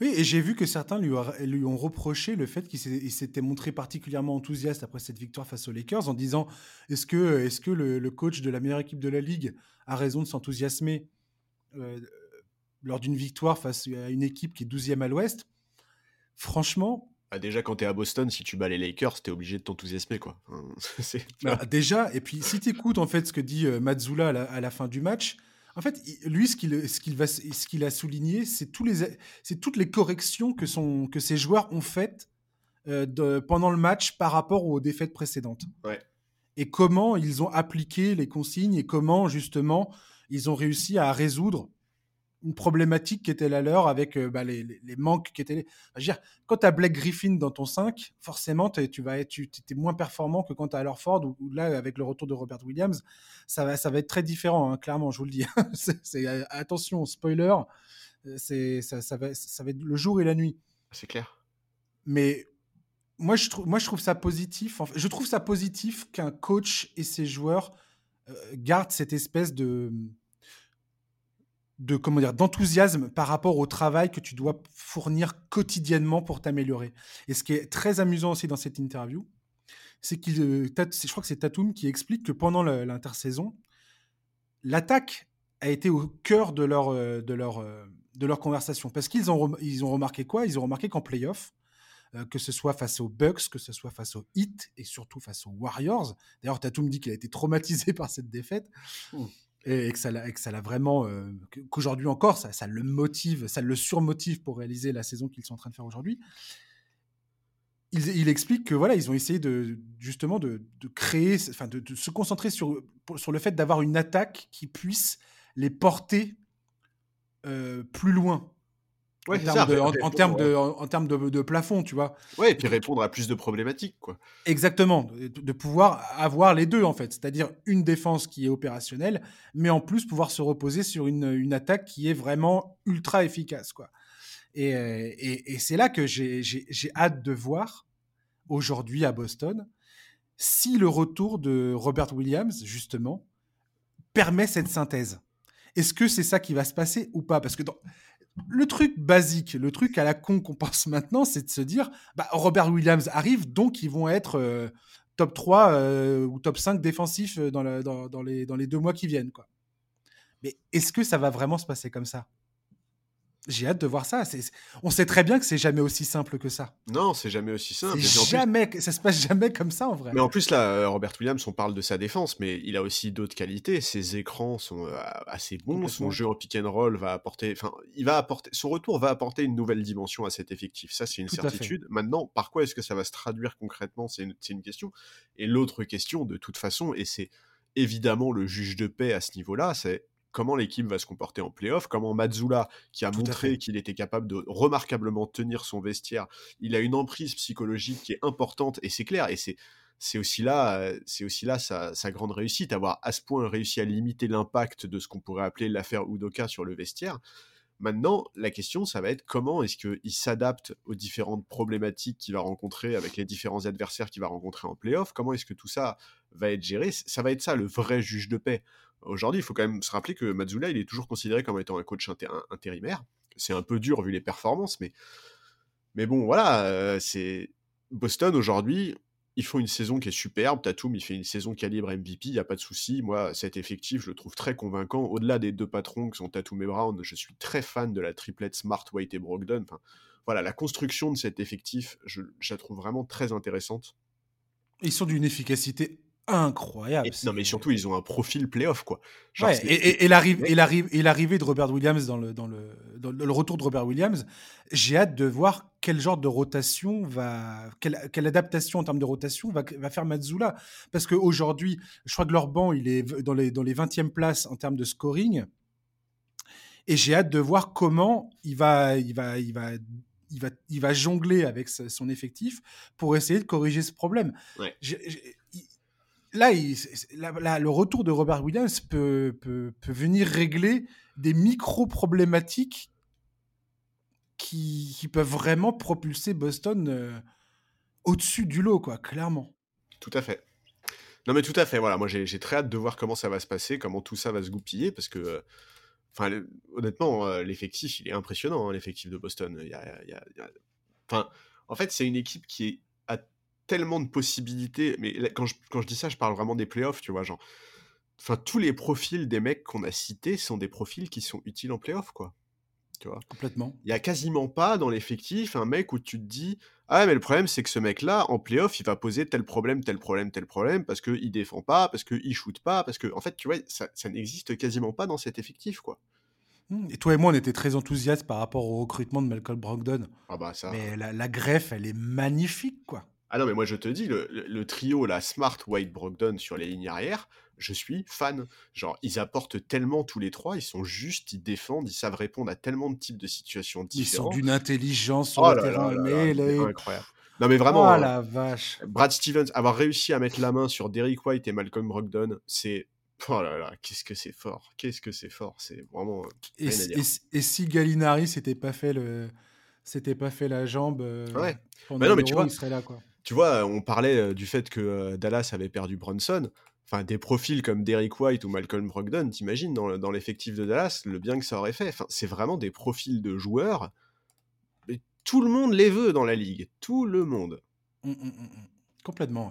Oui, et j'ai vu que certains lui ont reproché le fait qu'il s'était montré particulièrement enthousiaste après cette victoire face aux Lakers en disant « Est-ce que le coach de la meilleure équipe de la Ligue a raison de s'enthousiasmer lors d'une victoire face à une équipe qui est 12e à l'Ouest ?» Franchement... Ah, déjà, quand t'es à Boston, si tu bats les Lakers, t'es obligé de t'enthousiasmer, quoi. Déjà, et puis si t'écoutes en fait ce que dit Mazzulla à la fin du match... En fait, lui, ce qu'il a souligné, c'est toutes les corrections que ses joueurs ont faites pendant le match par rapport aux défaites précédentes. Ouais. Et comment ils ont appliqué les consignes et comment, justement, ils ont réussi à résoudre une problématique qui était la leur avec les manques qui étaient... Je veux dire, quand tu as Blake Griffin dans ton 5, forcément, tu es moins performant que quand tu as Horford, ou là, avec le retour de Robert Williams, ça va être très différent, hein, clairement, je vous le dis. Attention, spoiler, ça va être le jour et la nuit. C'est clair. Mais moi, je trouve ça positif. En fait, je trouve ça positif qu'un coach et ses joueurs gardent cette espèce d'enthousiasme par rapport au travail que tu dois fournir quotidiennement pour t'améliorer. Et ce qui est très amusant aussi dans cette interview, c'est que je crois que c'est Tatum qui explique que pendant l'intersaison, l'attaque a été au cœur de leur conversation. Parce qu'ils ont remarqué quoi ? Ils ont remarqué qu'en play-off, que ce soit face aux Bucks, que ce soit face aux Heat et surtout face aux Warriors, d'ailleurs Tatum dit qu'il a été traumatisé par cette défaite, et que ça l'a vraiment... qu'aujourd'hui encore, ça le motive, ça le surmotive pour réaliser la saison qu'ils sont en train de faire aujourd'hui. Il explique que voilà, ils ont essayé de créer, enfin de se concentrer sur le fait d'avoir une attaque qui puisse les porter plus loin. Ouais, en termes de plafond, tu vois. Ouais, et puis répondre à plus de problématiques, quoi. Exactement, de pouvoir avoir les deux en fait, c'est-à-dire une défense qui est opérationnelle, mais en plus pouvoir se reposer sur une attaque qui est vraiment ultra efficace, quoi. Et c'est là que j'ai hâte de voir aujourd'hui à Boston si le retour de Robert Williams justement permet cette synthèse. Est-ce que c'est ça qui va se passer ou pas ? Parce que le truc basique, le truc à la con qu'on pense maintenant, c'est de se dire bah, Robert Williams arrive, donc ils vont être top 3 ou top 5 défensifs dans les 2 mois qui viennent, quoi. Mais est-ce que ça va vraiment se passer comme ça ? J'ai hâte de voir ça. On sait très bien que c'est jamais aussi simple que ça. Non, c'est jamais aussi simple. Ça se passe jamais comme ça en vrai. Mais en plus là, Robert Williams, on parle de sa défense, mais il a aussi d'autres qualités. Ses écrans sont assez bons. Son jeu en pick and roll va apporter. Enfin, son retour va apporter une nouvelle dimension à cet effectif. Ça, c'est une certitude. Maintenant, par quoi est-ce que ça va se traduire concrètement ? C'est une question. Et l'autre question, de toute façon, et c'est évidemment le juge de paix à ce niveau-là, c'est comment l'équipe va se comporter en play-off, comment Mazzulla, qui a montré qu'il était capable de remarquablement tenir son vestiaire, il a une emprise psychologique qui est importante, et c'est clair, et c'est aussi là sa grande réussite, avoir à ce point réussi à limiter l'impact de ce qu'on pourrait appeler l'affaire Udoka sur le vestiaire. Maintenant, la question, ça va être comment est-ce qu'il s'adapte aux différentes problématiques qu'il va rencontrer avec les différents adversaires qu'il va rencontrer en play-off, comment est-ce que tout ça va être géré. Ça va être ça, le vrai juge de paix. Aujourd'hui, il faut quand même se rappeler que Mazzulla, il est toujours considéré comme étant un coach intérimaire. C'est un peu dur vu les performances, mais bon, voilà. C'est Boston, aujourd'hui, ils font une saison qui est superbe. Tatum, il fait une saison calibre MVP, il n'y a pas de souci. Moi, cet effectif, je le trouve très convaincant. Au-delà des 2 patrons qui sont Tatum et Brown, je suis très fan de la triplette Smart, White et Brogdon. Enfin, voilà, la construction de cet effectif, je la trouve vraiment très intéressante. Ils sont d'une efficacité incroyable. Non, mais surtout, ils ont un profil play-off, quoi. Genre, ouais, et l'arrivée de Robert Williams dans le retour de Robert Williams, j'ai hâte de voir quel genre de rotation quelle adaptation en termes de rotation va faire Mazzulla. Parce qu'aujourd'hui, je crois que leur banc, il est dans les 20e places en termes de scoring. Et j'ai hâte de voir comment il va jongler avec son effectif pour essayer de corriger ce problème. Ouais. Là, le retour de Robert Williams peut venir régler des micro-problématiques qui peuvent vraiment propulser Boston au-dessus du lot, quoi, clairement. Tout à fait. Non, mais tout à fait. Voilà, moi, j'ai très hâte de voir comment ça va se passer, comment tout ça va se goupiller, parce que... honnêtement, l'effectif, il est impressionnant, hein, l'effectif de Boston. En fait, c'est une équipe qui est à tellement de possibilités, mais là, quand je dis ça, je parle vraiment des playoffs, tu vois, genre. Enfin, tous les profils des mecs qu'on a cités sont des profils qui sont utiles en playoffs, quoi. Tu vois. Complètement. Il y a quasiment pas dans l'effectif un mec où tu te dis ah mais le problème c'est que ce mec-là en playoff il va poser tel problème parce que il défend pas, parce que il shoot pas, parce que en fait tu vois ça n'existe quasiment pas dans cet effectif, quoi. Et toi et moi, on était très enthousiastes par rapport au recrutement de Malcolm Brogdon. Ah bah ça. Mais la greffe, elle est magnifique, quoi. Ah non, mais moi je te dis, le trio, la Smart, White, Brogdon sur les lignes arrière, je suis fan. Genre, ils apportent tellement tous les trois, ils sont justes, ils défendent, ils savent répondre à tellement de types de situations différentes. Ils sont d'une intelligence sur le terrain. C'est incroyable. Non mais vraiment, la vache. Brad Stevens, avoir réussi à mettre la main sur Derrick White et Malcolm Brogdon, c'est... Qu'est-ce que c'est fort. C'est vraiment... Et si Gallinari s'était pas fait la jambe il serait là, quoi. Tu vois, on parlait du fait que Dallas avait perdu Brunson. Enfin, des profils comme Derrick White ou Malcolm Brogdon, t'imagines, dans l'effectif de Dallas, le bien que ça aurait fait. Enfin, c'est vraiment des profils de joueurs. Mais tout le monde les veut dans la ligue. Tout le monde. Complètement,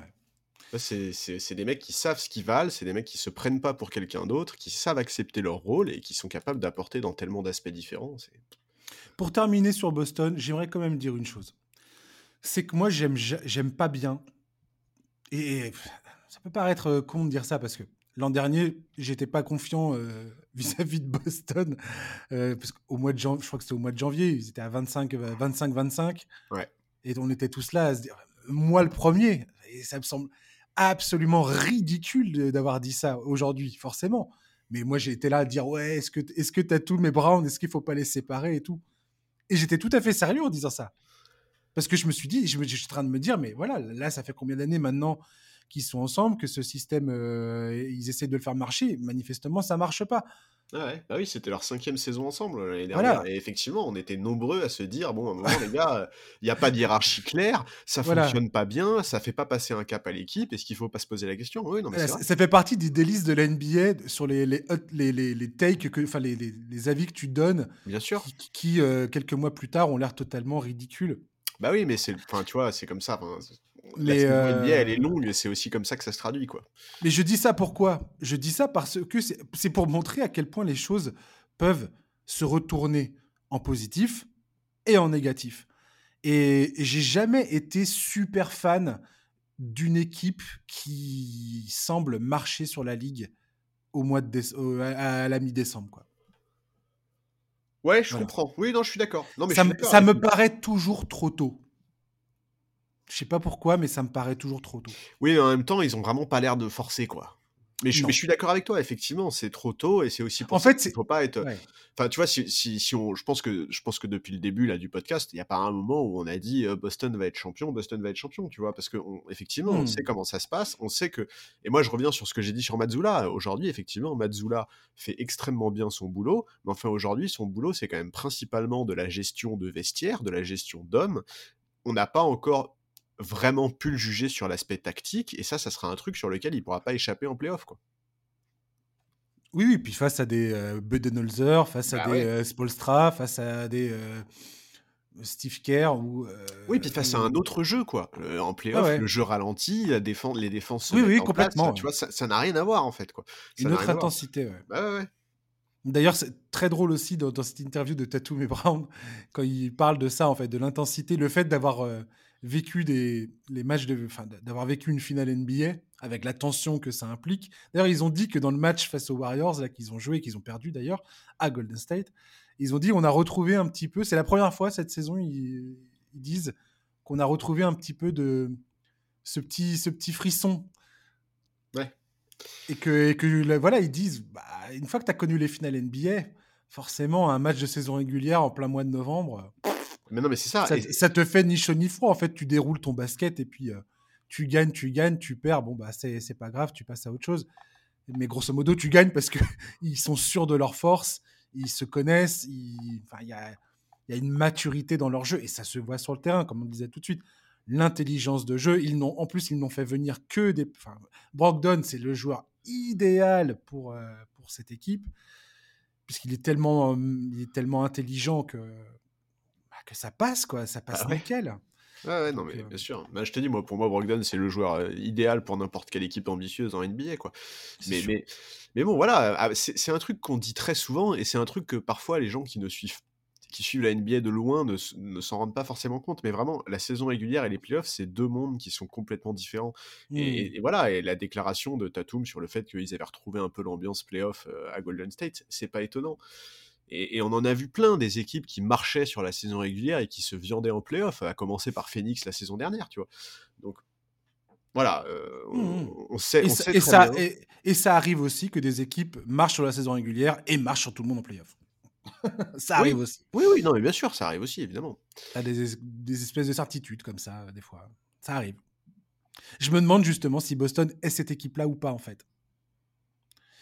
ouais. C'est des mecs qui savent ce qu'ils valent, c'est des mecs qui se prennent pas pour quelqu'un d'autre, qui savent accepter leur rôle et qui sont capables d'apporter dans tellement d'aspects différents. Pour terminer sur Boston, j'aimerais quand même dire une chose. C'est que moi, j'aime pas bien. Et ça peut paraître con de dire ça, parce que l'an dernier, j'étais pas confiant vis-à-vis de Boston. Parce qu'au mois de janvier, je crois que c'était au mois de janvier, ils étaient à 25-25. Ouais. Et on était tous là à se dire moi le premier, et ça me semble absolument ridicule d'avoir dit ça aujourd'hui, forcément. Mais moi, j'ai été là à dire, ouais, est-ce que Tatum et Brown, est-ce qu'il ne faut pas les séparer et tout ? Et j'étais tout à fait sérieux en disant ça. Parce que je me suis dit, je suis en train de me dire, mais voilà, là, ça fait combien d'années maintenant qu'ils sont ensemble, que ce système, ils essaient de le faire marcher. Manifestement, ça ne marche pas. Ah ouais. Bah oui, c'était leur 5e saison ensemble l'année dernière. Voilà. Et effectivement, on était nombreux à se dire, bon, à un moment, les gars, il n'y a pas de hiérarchie claire, ça ne fonctionne pas bien, ça ne fait pas passer un cap à l'équipe, est-ce qu'il ne faut pas se poser la question ? Oui, non, mais c'est vrai. Ça fait partie des délices de la NBA sur les takes, les avis que tu donnes, bien sûr, qui quelques mois plus tard, ont l'air totalement ridicules. Bah oui, mais tu vois, c'est comme ça. La NBA, elle est longue, et c'est aussi comme ça que ça se traduit, quoi. Mais je dis ça pourquoi ? Je dis ça parce que c'est pour montrer à quel point les choses peuvent se retourner en positif et en négatif. Et j'ai jamais été super fan d'une équipe qui semble marcher sur la ligue à la mi-décembre, quoi. Ouais, je comprends. Oui, non, je suis d'accord. Non, mais ça me paraît toujours trop tôt. Je sais pas pourquoi, mais ça me paraît toujours trop tôt. Oui, mais en même temps, ils ont vraiment pas l'air de forcer, quoi. Mais je suis d'accord avec toi, effectivement, c'est trop tôt et c'est aussi pour ça qu'il faut pas être... Ouais. Enfin, tu vois, je pense que depuis le début là, du podcast, il n'y a pas un moment où on a dit Boston va être champion, tu vois, parce qu'effectivement, on sait comment ça se passe, on sait que... Et moi, je reviens sur ce que j'ai dit sur Mazzulla. Aujourd'hui, effectivement, Mazzulla fait extrêmement bien son boulot, mais enfin, aujourd'hui, son boulot, c'est quand même principalement de la gestion de vestiaire, de la gestion d'hommes. On n'a pas encore vraiment pu le juger sur l'aspect tactique, et ça sera un truc sur lequel il ne pourra pas échapper en play-off, quoi. Oui, puis face à des Buddenholzer, Spolstra, face à des Steve Kerr ou... oui, puis face à un autre jeu, quoi. En play-off, le jeu ralentit, les défenses se mettent en complètement, place, tu vois, ça n'a rien à voir, en fait, quoi. Une autre intensité, ouais. Bah, ouais. D'ailleurs, c'est très drôle aussi dans cette interview de Tatum et Brown, quand il parle de ça, en fait, de l'intensité, le fait d'avoir... vécu les matchs d'avoir vécu une finale NBA avec la tension que ça implique. D'ailleurs, ils ont dit que dans le match face aux Warriors là qu'ils ont joué, qu'ils ont perdu d'ailleurs à Golden State, ils ont dit on a retrouvé un petit peu, c'est la première fois cette saison ils disent qu'on a retrouvé un petit peu de ce petit frisson. Ouais. Et que là, voilà, ils disent une fois que tu as connu les finales NBA, forcément un match de saison régulière en plein mois de novembre, mais non, mais c'est ça. Ça te fait ni chaud ni froid. En fait, tu déroules ton basket et puis tu gagnes, tu perds. Bon, bah, c'est pas grave, tu passes à autre chose. Mais grosso modo, tu gagnes parce qu'ils sont sûrs de leur force, ils se connaissent, il y a une maturité dans leur jeu et ça se voit sur le terrain, comme on disait tout de suite. L'intelligence de jeu, ils n'ont fait venir que des... Brogdon, c'est le joueur idéal pour cette équipe puisqu'il est tellement intelligent que ça passe, quoi, ça passe nickel. Ah ouais, non, mais bien sûr. Bah, je te dis, moi, pour moi, Brogdon, c'est le joueur idéal pour n'importe quelle équipe ambitieuse en NBA, quoi. Mais bon, voilà, c'est un truc qu'on dit très souvent, et c'est un truc que parfois les gens qui suivent la NBA de loin ne s'en rendent pas forcément compte, mais vraiment, la saison régulière et les playoffs, c'est deux mondes qui sont complètement différents. Mmh. Et voilà, et la déclaration de Tatum sur le fait qu'ils avaient retrouvé un peu l'ambiance playoff à Golden State, c'est pas étonnant. Et on en a vu plein des équipes qui marchaient sur la saison régulière et qui se viandaient en play-off, à commencer par Phoenix la saison dernière, tu vois. Donc, voilà, on sait... Et ça arrive aussi que des équipes marchent sur la saison régulière et marchent sur tout le monde en play-off. Ça arrive aussi. Oui, non, mais bien sûr, ça arrive aussi, évidemment. T'as des espèces de certitudes comme ça, des fois. Ça arrive. Je me demande justement si Boston est cette équipe-là ou pas, en fait.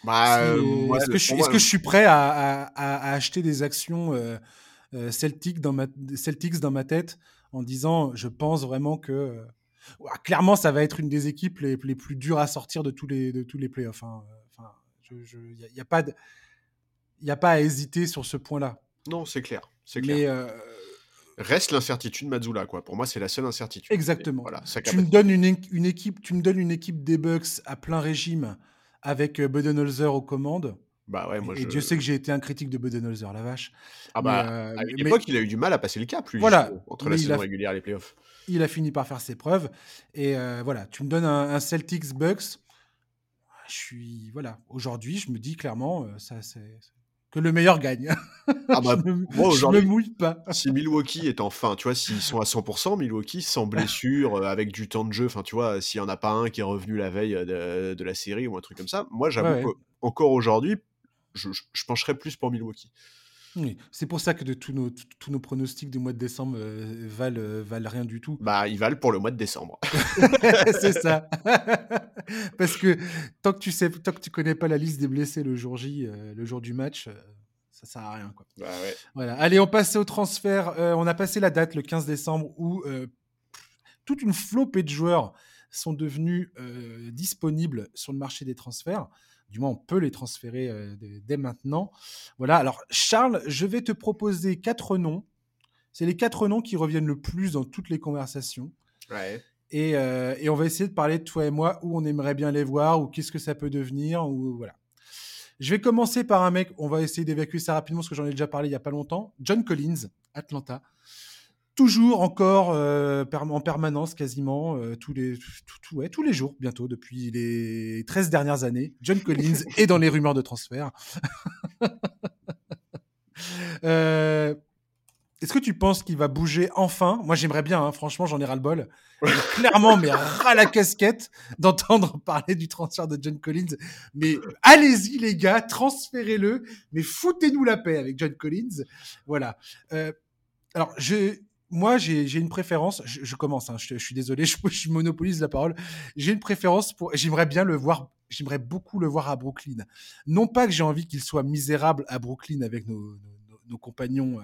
Est-ce que je suis prêt à acheter des actions Celtics dans ma tête en disant je pense vraiment que clairement ça va être une des équipes les plus dures à sortir de tous les playoffs, hein. Enfin, il n'y a pas à hésiter sur ce point-là. Non, c'est clair. Mais, reste l'incertitude Mazzulla, quoi. Pour moi, c'est la seule incertitude. Exactement. Voilà, tu me donnes une équipe des Bucks à plein régime, avec Buddenholzer aux commandes. Bah ouais, moi, et Dieu sait que j'ai été un critique de Buddenholzer, la vache. Ah bah, à l'époque, il a eu du mal à passer le cap, lui, voilà, entre la saison régulière et les playoffs. Il a fini par faire ses preuves. Et voilà, tu me donnes un Celtics Bucks. Aujourd'hui, je me dis clairement, ça, c'est que le meilleur gagne. Ah bah, moi, aujourd'hui, je me mouille pas. Si Milwaukee est enfin, tu vois, s'ils sont à 100%, Milwaukee sans blessure, avec du temps de jeu, enfin, tu vois, s'il n'y en a pas un qui est revenu la veille de la série ou un truc comme ça, moi, j'avoue qu'encore aujourd'hui, je pencherais plus pour Milwaukee. Oui. C'est pour ça que de tous nos pronostics du mois de décembre valent rien du tout. Bah, ils valent pour le mois de décembre. C'est ça. Parce que tant que tu connais pas la liste des blessés le jour J, le jour du match, ça sert à rien, quoi. Bah ouais. Voilà. Allez, on passe au transfert. On a passé la date le 15 décembre où toute une flopée de joueurs sont devenus disponibles sur le marché des transferts. Du moins, on peut les transférer dès maintenant. Voilà. Alors, Charles, je vais te proposer 4 noms. C'est les 4 noms qui reviennent le plus dans toutes les conversations. Ouais. Et on va essayer de parler, de toi et moi, où on aimerait bien les voir, ou qu'est-ce que ça peut devenir, ou voilà. Je vais commencer par un mec, on va essayer d'évacuer ça rapidement, parce que j'en ai déjà parlé il n'y a pas longtemps. John Collins, Atlanta. Toujours encore en permanence quasiment, tous les jours bientôt, depuis les 13 dernières années. John Collins est dans les rumeurs de transfert. Est-ce que tu penses qu'il va bouger enfin ? Moi, j'aimerais bien, hein, franchement, j'en ai ras-le-bol. Clairement, mais ras la casquette d'entendre parler du transfert de John Collins. Mais allez-y, les gars, transférez-le, mais foutez-nous la paix avec John Collins. Voilà. Alors, moi, j'ai une préférence. Je commence. Hein, je suis désolé, je monopolise la parole. J'ai une préférence pour. J'aimerais bien le voir. J'aimerais beaucoup le voir à Brooklyn. Non pas que j'ai envie qu'il soit misérable à Brooklyn avec nos compagnons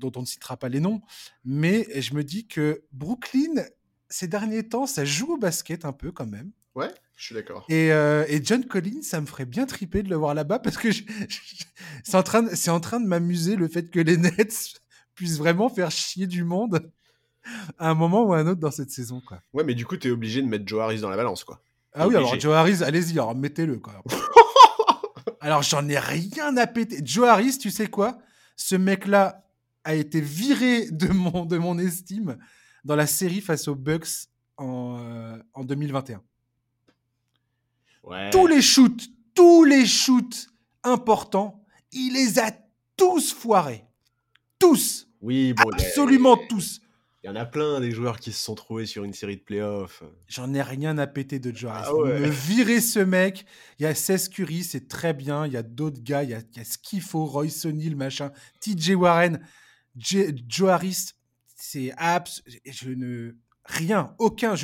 dont on ne citera pas les noms, mais je me dis que Brooklyn, ces derniers temps, ça joue au basket un peu quand même. Ouais, je suis d'accord. Et John Collins, ça me ferait bien triper de le voir là-bas parce que c'est en train de m'amuser le fait que les Nets puisse vraiment faire chier du monde à un moment ou à un autre dans cette saison, quoi. Ouais, mais du coup, t'es obligé de mettre Joe Harris dans la balance, quoi. Ah oui, alors Joe Harris, allez-y, alors mettez-le, quoi. Alors, j'en ai rien à péter. Joe Harris, tu sais quoi ? Ce mec-là a été viré de mon estime dans la série face aux Bucks en 2021. Ouais. Tous les shoots importants, il les a tous foirés. Tous. Oui, bon, absolument tous. Il y en a plein des joueurs qui se sont trouvés sur une série de playoffs. J'en ai rien à péter de Joe Harris. Ah ouais. Me virer ce mec. Il y a Seth Curry, c'est très bien. Il y a d'autres gars. Il y a ce qu'il faut. Royce O'Neal, machin. TJ Warren. Joe Harris, c'est abs. Je ne. Rien. Aucun.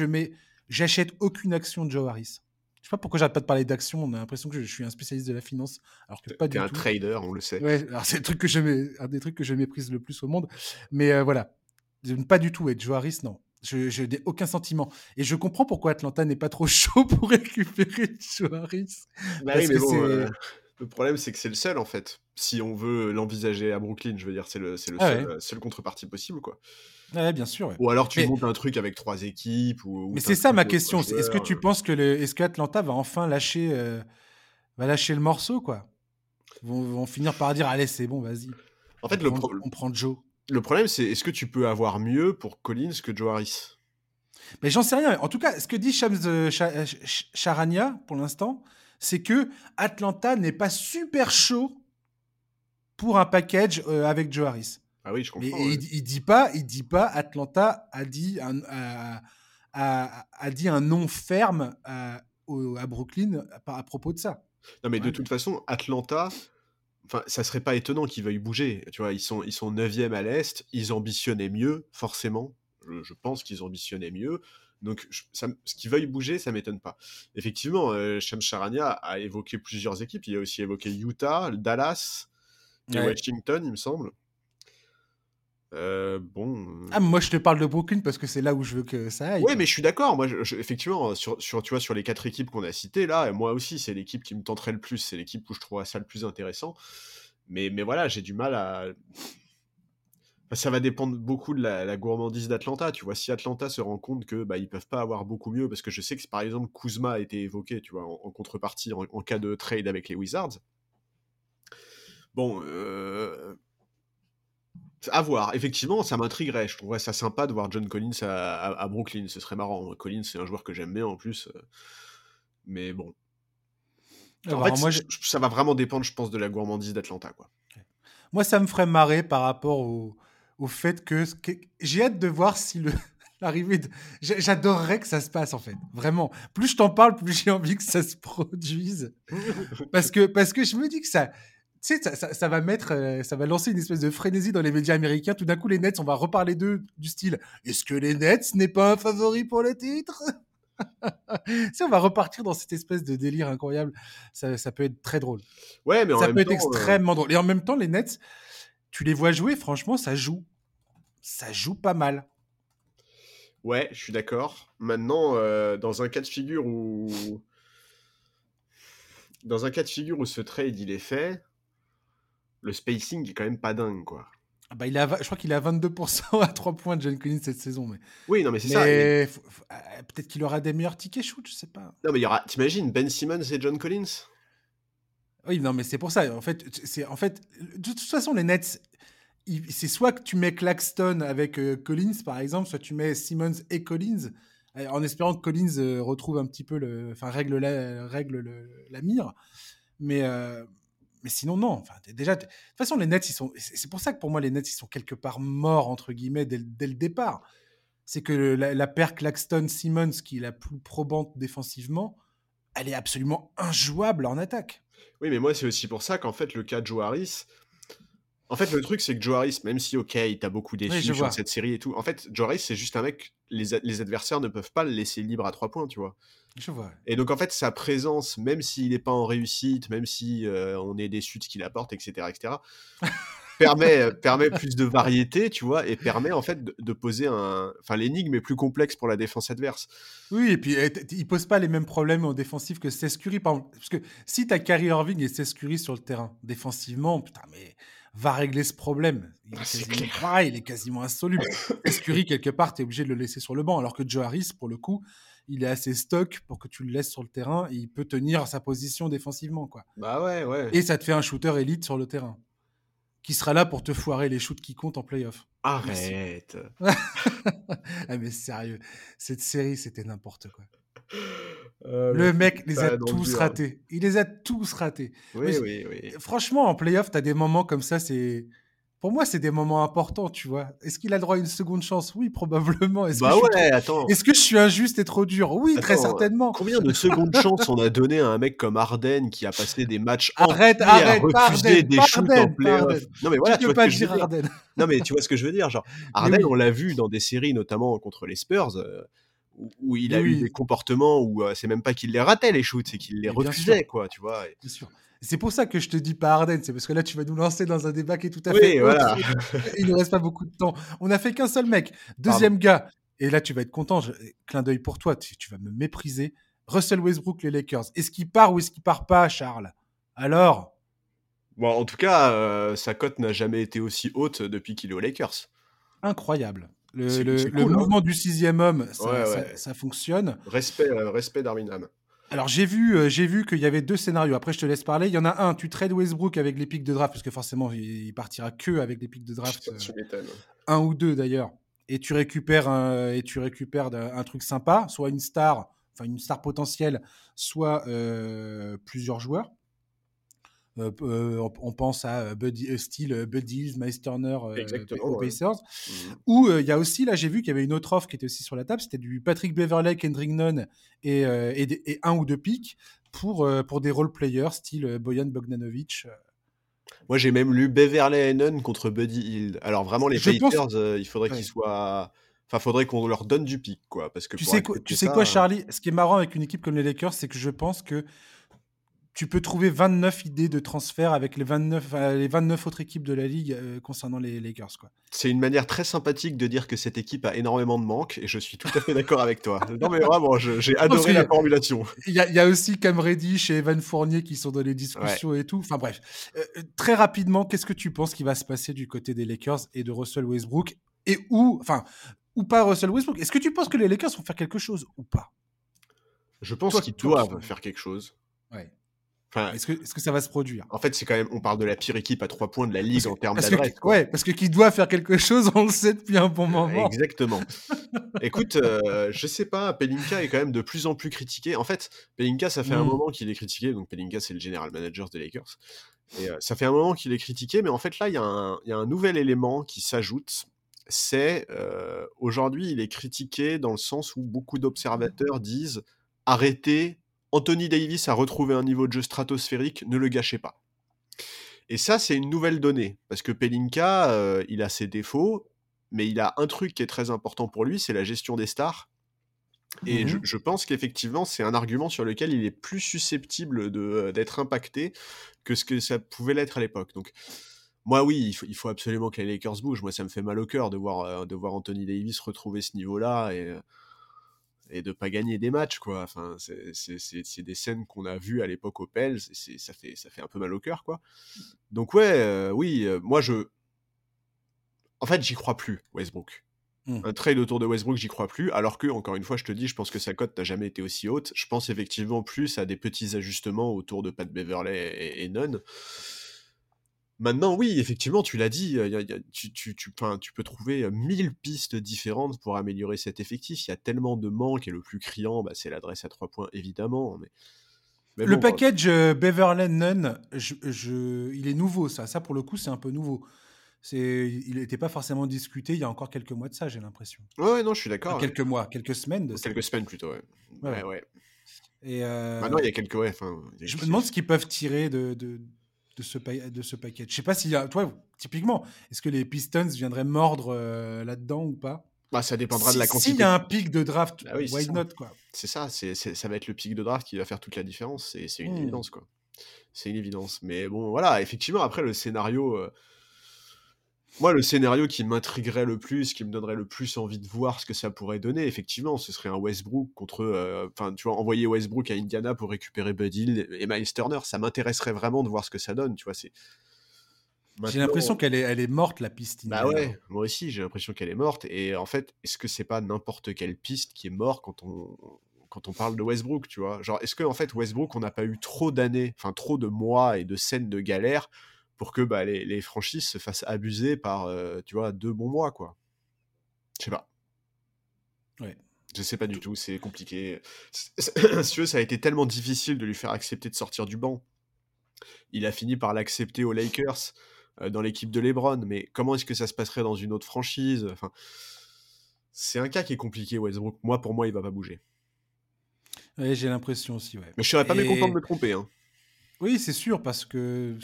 J'achète aucune action de Joe Harris. Je sais pas pourquoi j'arrête pas de parler d'action. On a l'impression que je suis un spécialiste de la finance, alors que pas du tout. T'es un trader, on le sait. Ouais, alors c'est un des trucs que je méprise le plus au monde. Mais voilà, pas du tout. Et Joe Harris, non, je n'ai aucun sentiment. Et je comprends pourquoi Atlanta n'est pas trop chaud pour récupérer Joe Harris. Bah oui, mais bon, le problème c'est que c'est le seul en fait. Si on veut l'envisager à Brooklyn, je veux dire, c'est le seul contrepartie possible, quoi. Ouais, bien sûr. Ouais. Ou alors tu montes un truc avec 3 équipes. Mais c'est ça ma question. Est-ce que tu penses que est-ce que Atlanta va enfin lâcher le morceau, quoi ? Ils vont finir par dire allez, c'est bon, vas-y. En fait, on prend Joe. Le problème, c'est est-ce que tu peux avoir mieux pour Collins que Joe Harris ? Mais j'en sais rien. En tout cas, ce que dit Shams Charania pour l'instant, c'est que Atlanta n'est pas super chaud pour un package avec Joe Harris. Ah oui, je comprends. Mais ouais. il dit pas. Atlanta a dit un non ferme à Brooklyn à propos de ça. Non, mais ouais, de toute façon, Atlanta, enfin, ça serait pas étonnant qu'ils veuillent bouger. Tu vois, ils sont 9e à l'est. Ils ambitionnaient mieux, forcément. Je pense qu'ils ambitionnaient mieux. Donc, ce qu'ils veuillent bouger, ça m'étonne pas. Effectivement, Shams Charania a évoqué plusieurs équipes. Il a aussi évoqué Utah, Dallas, et Washington, il me semble. Bon. Ah, moi je te parle de Brooklyn parce que c'est là où je veux que ça aille. Ouais, mais je suis d'accord. Moi, effectivement, tu vois, sur les 4 équipes qu'on a citées là, et moi aussi, c'est l'équipe qui me tenterait le plus. C'est l'équipe où je trouve ça le plus intéressant. Mais voilà, j'ai du mal à. Enfin, ça va dépendre beaucoup de la gourmandise d'Atlanta. Tu vois, si Atlanta se rend compte que ils peuvent pas avoir beaucoup mieux, parce que je sais que par exemple Kuzma a été évoqué, tu vois, en contrepartie en cas de trade avec les Wizards. Bon. À voir, effectivement, ça m'intriguerait. Je trouverais ça sympa de voir John Collins à Brooklyn. Ce serait marrant. Collins, c'est un joueur que j'aime bien en plus. Mais bon. Alors, en fait, moi, ça va vraiment dépendre, je pense, de la gourmandise d'Atlanta, quoi. Okay. Moi, ça me ferait marrer par rapport au fait que j'ai hâte de voir si l'arrivée de... J'adorerais que ça se passe, en fait. Vraiment. Plus je t'en parle, plus j'ai envie que ça se produise. Parce que je me dis que ça... Tu sais, ça va lancer une espèce de frénésie dans les médias américains. Tout d'un coup, les Nets, on va reparler d'eux du style « Est-ce que les Nets n'est pas un favori pour le titre ?» On va repartir dans cette espèce de délire incroyable. Ça peut être très drôle. Ouais, mais en ça même peut temps, être extrêmement drôle. Et en même temps, les Nets, tu les vois jouer, franchement, ça joue. Ça joue pas mal. Ouais, je suis d'accord. Maintenant, dans un cas de figure où ce trade, il est fait... Le spacing est quand même pas dingue, quoi. Ah bah, je crois qu'il est à 22% à 3 points de John Collins cette saison. Mais... Oui, non, mais c'est ça. Mais... Peut-être qu'il aura des meilleurs tickets shoot, je sais pas. Non, mais il y aura, t'imagines, Ben Simmons et John Collins ? Oui, non, mais c'est pour ça. En fait, de toute façon, les Nets, c'est soit que tu mets Claxton avec Collins, par exemple, soit tu mets Simmons et Collins, en espérant que Collins retrouve un petit peu règle la mire. Mais sinon, non. Enfin, déjà, de toute façon, les Nets, c'est pour ça que pour moi, les Nets, ils sont quelque part morts, entre guillemets, dès le départ. C'est que la paire Claxton-Simmons, qui est la plus probante défensivement, elle est absolument injouable en attaque. Oui, mais moi, c'est aussi pour ça qu'en fait, le cas de Joe Harris... En fait, le truc, c'est que Joe Harris, même si, OK, il t'a beaucoup déçu sur cette série et tout, en fait, Joe Harris, c'est juste un mec... Les adversaires ne peuvent pas le laisser libre à 3 points, tu vois. Je vois. Et donc, en fait, sa présence, même s'il n'est pas en réussite, même si on est déçu de ce qu'il apporte, etc., etc., permet plus de variété, tu vois, et permet, en fait, de poser un... Enfin, l'énigme est plus complexe pour la défense adverse. Oui, et puis, il ne pose pas les mêmes problèmes en défensif que Seth Curry, par exemple. Parce que si tu as Kyrie Irving et Seth Curry sur le terrain, défensivement, putain, mais... va régler ce problème. Il est quasiment insoluble. Curry, quelque part, t'es obligé de le laisser sur le banc, alors que Joe Harris, pour le coup, il est assez stock pour que tu le laisses sur le terrain et il peut tenir sa position défensivement, quoi. Bah ouais. Et ça te fait un shooter élite sur le terrain, qui sera là pour te foirer les shoots qui comptent en playoff. Arrête. Ah mais sérieux, cette série, c'était n'importe quoi. Le mec les a tous ratés. Il les a tous ratés. Oui. Franchement, en play-off, t'as des moments comme ça. Pour moi, c'est des moments importants, tu vois. Est-ce qu'il a le droit à une seconde chance ? Oui, probablement. Est-ce que je suis injuste et trop dur ? Oui, très certainement. Combien de secondes chance on a donné à un mec comme Harden qui a passé des matchs à refuser des shoots en play-off ? Non mais voilà, tu vois pas ce que je veux dire. Non mais tu vois ce que je veux dire, genre Harden, oui. On l'a vu dans des séries, notamment contre les Spurs. Où il a eu des comportements où c'est même pas qu'il les ratait les shoots, c'est qu'il les refusait, quoi, tu vois. Bien sûr. C'est pour ça que je te dis pas Harden, c'est parce que là tu vas nous lancer dans un débat qui est tout à fait voilà. Il nous reste pas beaucoup de temps. On a fait qu'un seul mec, deuxième gars, et là tu vas être content, clin d'œil pour toi, tu vas me mépriser. Russell Westbrook, les Lakers, est-ce qu'il part ou est-ce qu'il part pas, Charles ? Alors ? Bon, en tout cas, sa cote n'a jamais été aussi haute depuis qu'il est aux Lakers. Incroyable. Le mouvement du sixième homme, ça fonctionne. Respect Darwin. Alors j'ai vu qu'il y avait deux scénarios. Après, je te laisse parler. Il y en a un, tu trades Westbrook avec les pics de draft, parce que forcément, il partira que avec les pics de draft. Un ou deux d'ailleurs. Et tu récupères un truc sympa, soit une star potentielle, soit plusieurs joueurs. On pense à Buddy Hield, Myles Turner, Pacers. Ou il y a aussi, là j'ai vu qu'il y avait une autre offre qui était aussi sur la table, c'était du Patrick Beverley, Kendrick Nunn et un ou deux pics pour des role players style Bojan Bogdanovic. Moi j'ai même lu Beverley et Nunn contre Buddy Hield. Alors vraiment les Pacers, il faudrait qu'ils soient... Enfin, faudrait qu'on leur donne du pic, quoi. Parce que tu sais quoi, Charlie, ce qui est marrant avec une équipe comme les Lakers, c'est que je pense que tu peux trouver 29 idées de transfert avec les 29 autres équipes de la ligue concernant les Lakers, quoi. C'est une manière très sympathique de dire que cette équipe a énormément de manques et je suis tout à fait d'accord avec toi. Non mais vraiment, j'ai adoré la formulation. Il y a aussi Cam Reddish et Evan Fournier qui sont dans les discussions et tout. Enfin bref, très rapidement, qu'est-ce que tu penses qui va se passer du côté des Lakers et de Russell Westbrook et ou pas Russell Westbrook ? Est-ce que tu penses que les Lakers vont faire quelque chose ou pas ? Je pense qu'ils doivent faire quelque chose. Ouais. Enfin, est-ce que ça va se produire? En fait, c'est quand même, on parle de la pire équipe à 3 points de la Ligue en termes d'adresse. Ouais, parce que qui doit faire quelque chose, on le sait depuis un bon moment. Exactement. Écoute, je sais pas, Pelinka est quand même de plus en plus critiqué. En fait, Pelinka, ça fait un moment qu'il est critiqué. Donc Pelinka, c'est le general manager des Lakers. Et ça fait un moment qu'il est critiqué, mais en fait là, il y a un nouvel élément qui s'ajoute. C'est aujourd'hui, il est critiqué dans le sens où beaucoup d'observateurs disent « Arrêtez, Anthony Davis a retrouvé un niveau de jeu stratosphérique, ne le gâchez pas. » Et ça, c'est une nouvelle donnée, parce que Pelinka, il a ses défauts, mais il a un truc qui est très important pour lui, c'est la gestion des stars. Et je pense qu'effectivement, c'est un argument sur lequel il est plus susceptible d'être impacté que ce que ça pouvait l'être à l'époque. Donc, moi, oui, il faut absolument que les Lakers bougent. Moi, ça me fait mal au cœur de voir Anthony Davis retrouver ce niveau-là et de ne pas gagner des matchs, quoi. Enfin, c'est des scènes qu'on a vues à l'époque aux Pels. Ça fait un peu mal au cœur, quoi. Donc, ouais, moi, en fait, j'y crois plus, Westbrook. Un trade autour de Westbrook, j'y crois plus, alors que, encore une fois, je te dis, je pense que sa cote n'a jamais été aussi haute. Je pense effectivement plus à des petits ajustements autour de Pat Beverley et Nunn. Maintenant, oui, effectivement, tu l'as dit, tu peux trouver 1000 pistes différentes pour améliorer cet effectif. Il y a tellement de manques, et le plus criant, c'est l'adresse à 3 points, évidemment. Mais le package Beverley-Nunn, il est nouveau, ça pour le coup, c'est un peu nouveau. Il n'était pas forcément discuté il y a encore quelques mois de ça, j'ai l'impression. Ouais, non, je suis d'accord. Enfin, quelques semaines de ça. Quelques semaines plutôt, ouais. Et maintenant, il y a quelques... Ouais, je me demande ce qu'ils peuvent tirer de ce package. Je ne sais pas s'il y a... Toi, typiquement, est-ce que les Pistons viendraient mordre là-dedans ou pas? Ça dépendra de la quantité. S'il y a un pic de draft, oui, why not, quoi. C'est ça, ça va être le pic de draft qui va faire toute la différence. C'est une évidence, quoi. C'est une évidence. Mais bon, voilà, effectivement, après, le scénario... Moi, le scénario qui m'intriguerait le plus, qui me donnerait le plus envie de voir ce que ça pourrait donner, effectivement, ce serait un Westbrook contre... tu vois, envoyer Westbrook à Indiana pour récupérer Buddy Hield et Miles Turner, ça m'intéresserait vraiment de voir ce que ça donne, tu vois, c'est... Maintenant, j'ai l'impression qu'elle est morte, la piste Indiana. Moi aussi, j'ai l'impression qu'elle est morte, et en fait, est-ce que c'est pas n'importe quelle piste qui est morte quand on parle de Westbrook, tu vois? Genre, est-ce que, en fait, Westbrook, on n'a pas eu trop de mois et de scènes de galère pour que les franchises se fassent abuser par 2 bons mois, quoi. Je sais pas. Ouais. Je sais pas du tout, c'est compliqué. Ça a été tellement difficile de lui faire accepter de sortir du banc. Il a fini par l'accepter aux Lakers, dans l'équipe de LeBron, mais comment est-ce que ça se passerait dans une autre franchise? Enfin, c'est un cas qui est compliqué, Westbrook. Moi, pour moi, il va pas bouger. Ouais, j'ai l'impression aussi, ouais. Mais je serais pas mécontent de me tromper, hein. Oui, c'est sûr, parce que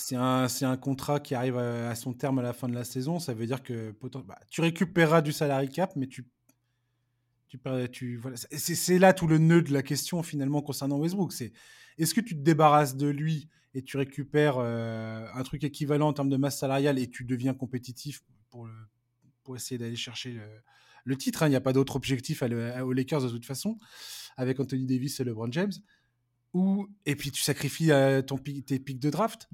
c'est un contrat qui arrive à son terme à la fin de la saison. Ça veut dire que tu récupéreras du salary cap, mais voilà. C'est là tout le nœud de la question finalement concernant Westbrook. C'est est-ce que tu te débarrasses de lui et tu récupères un truc équivalent en termes de masse salariale et tu deviens compétitif pour essayer d'aller chercher le titre, hein. Il n'y a pas d'autre objectif aux Lakers de toute façon, avec Anthony Davis et LeBron James. Et puis tu sacrifies tes pics de draft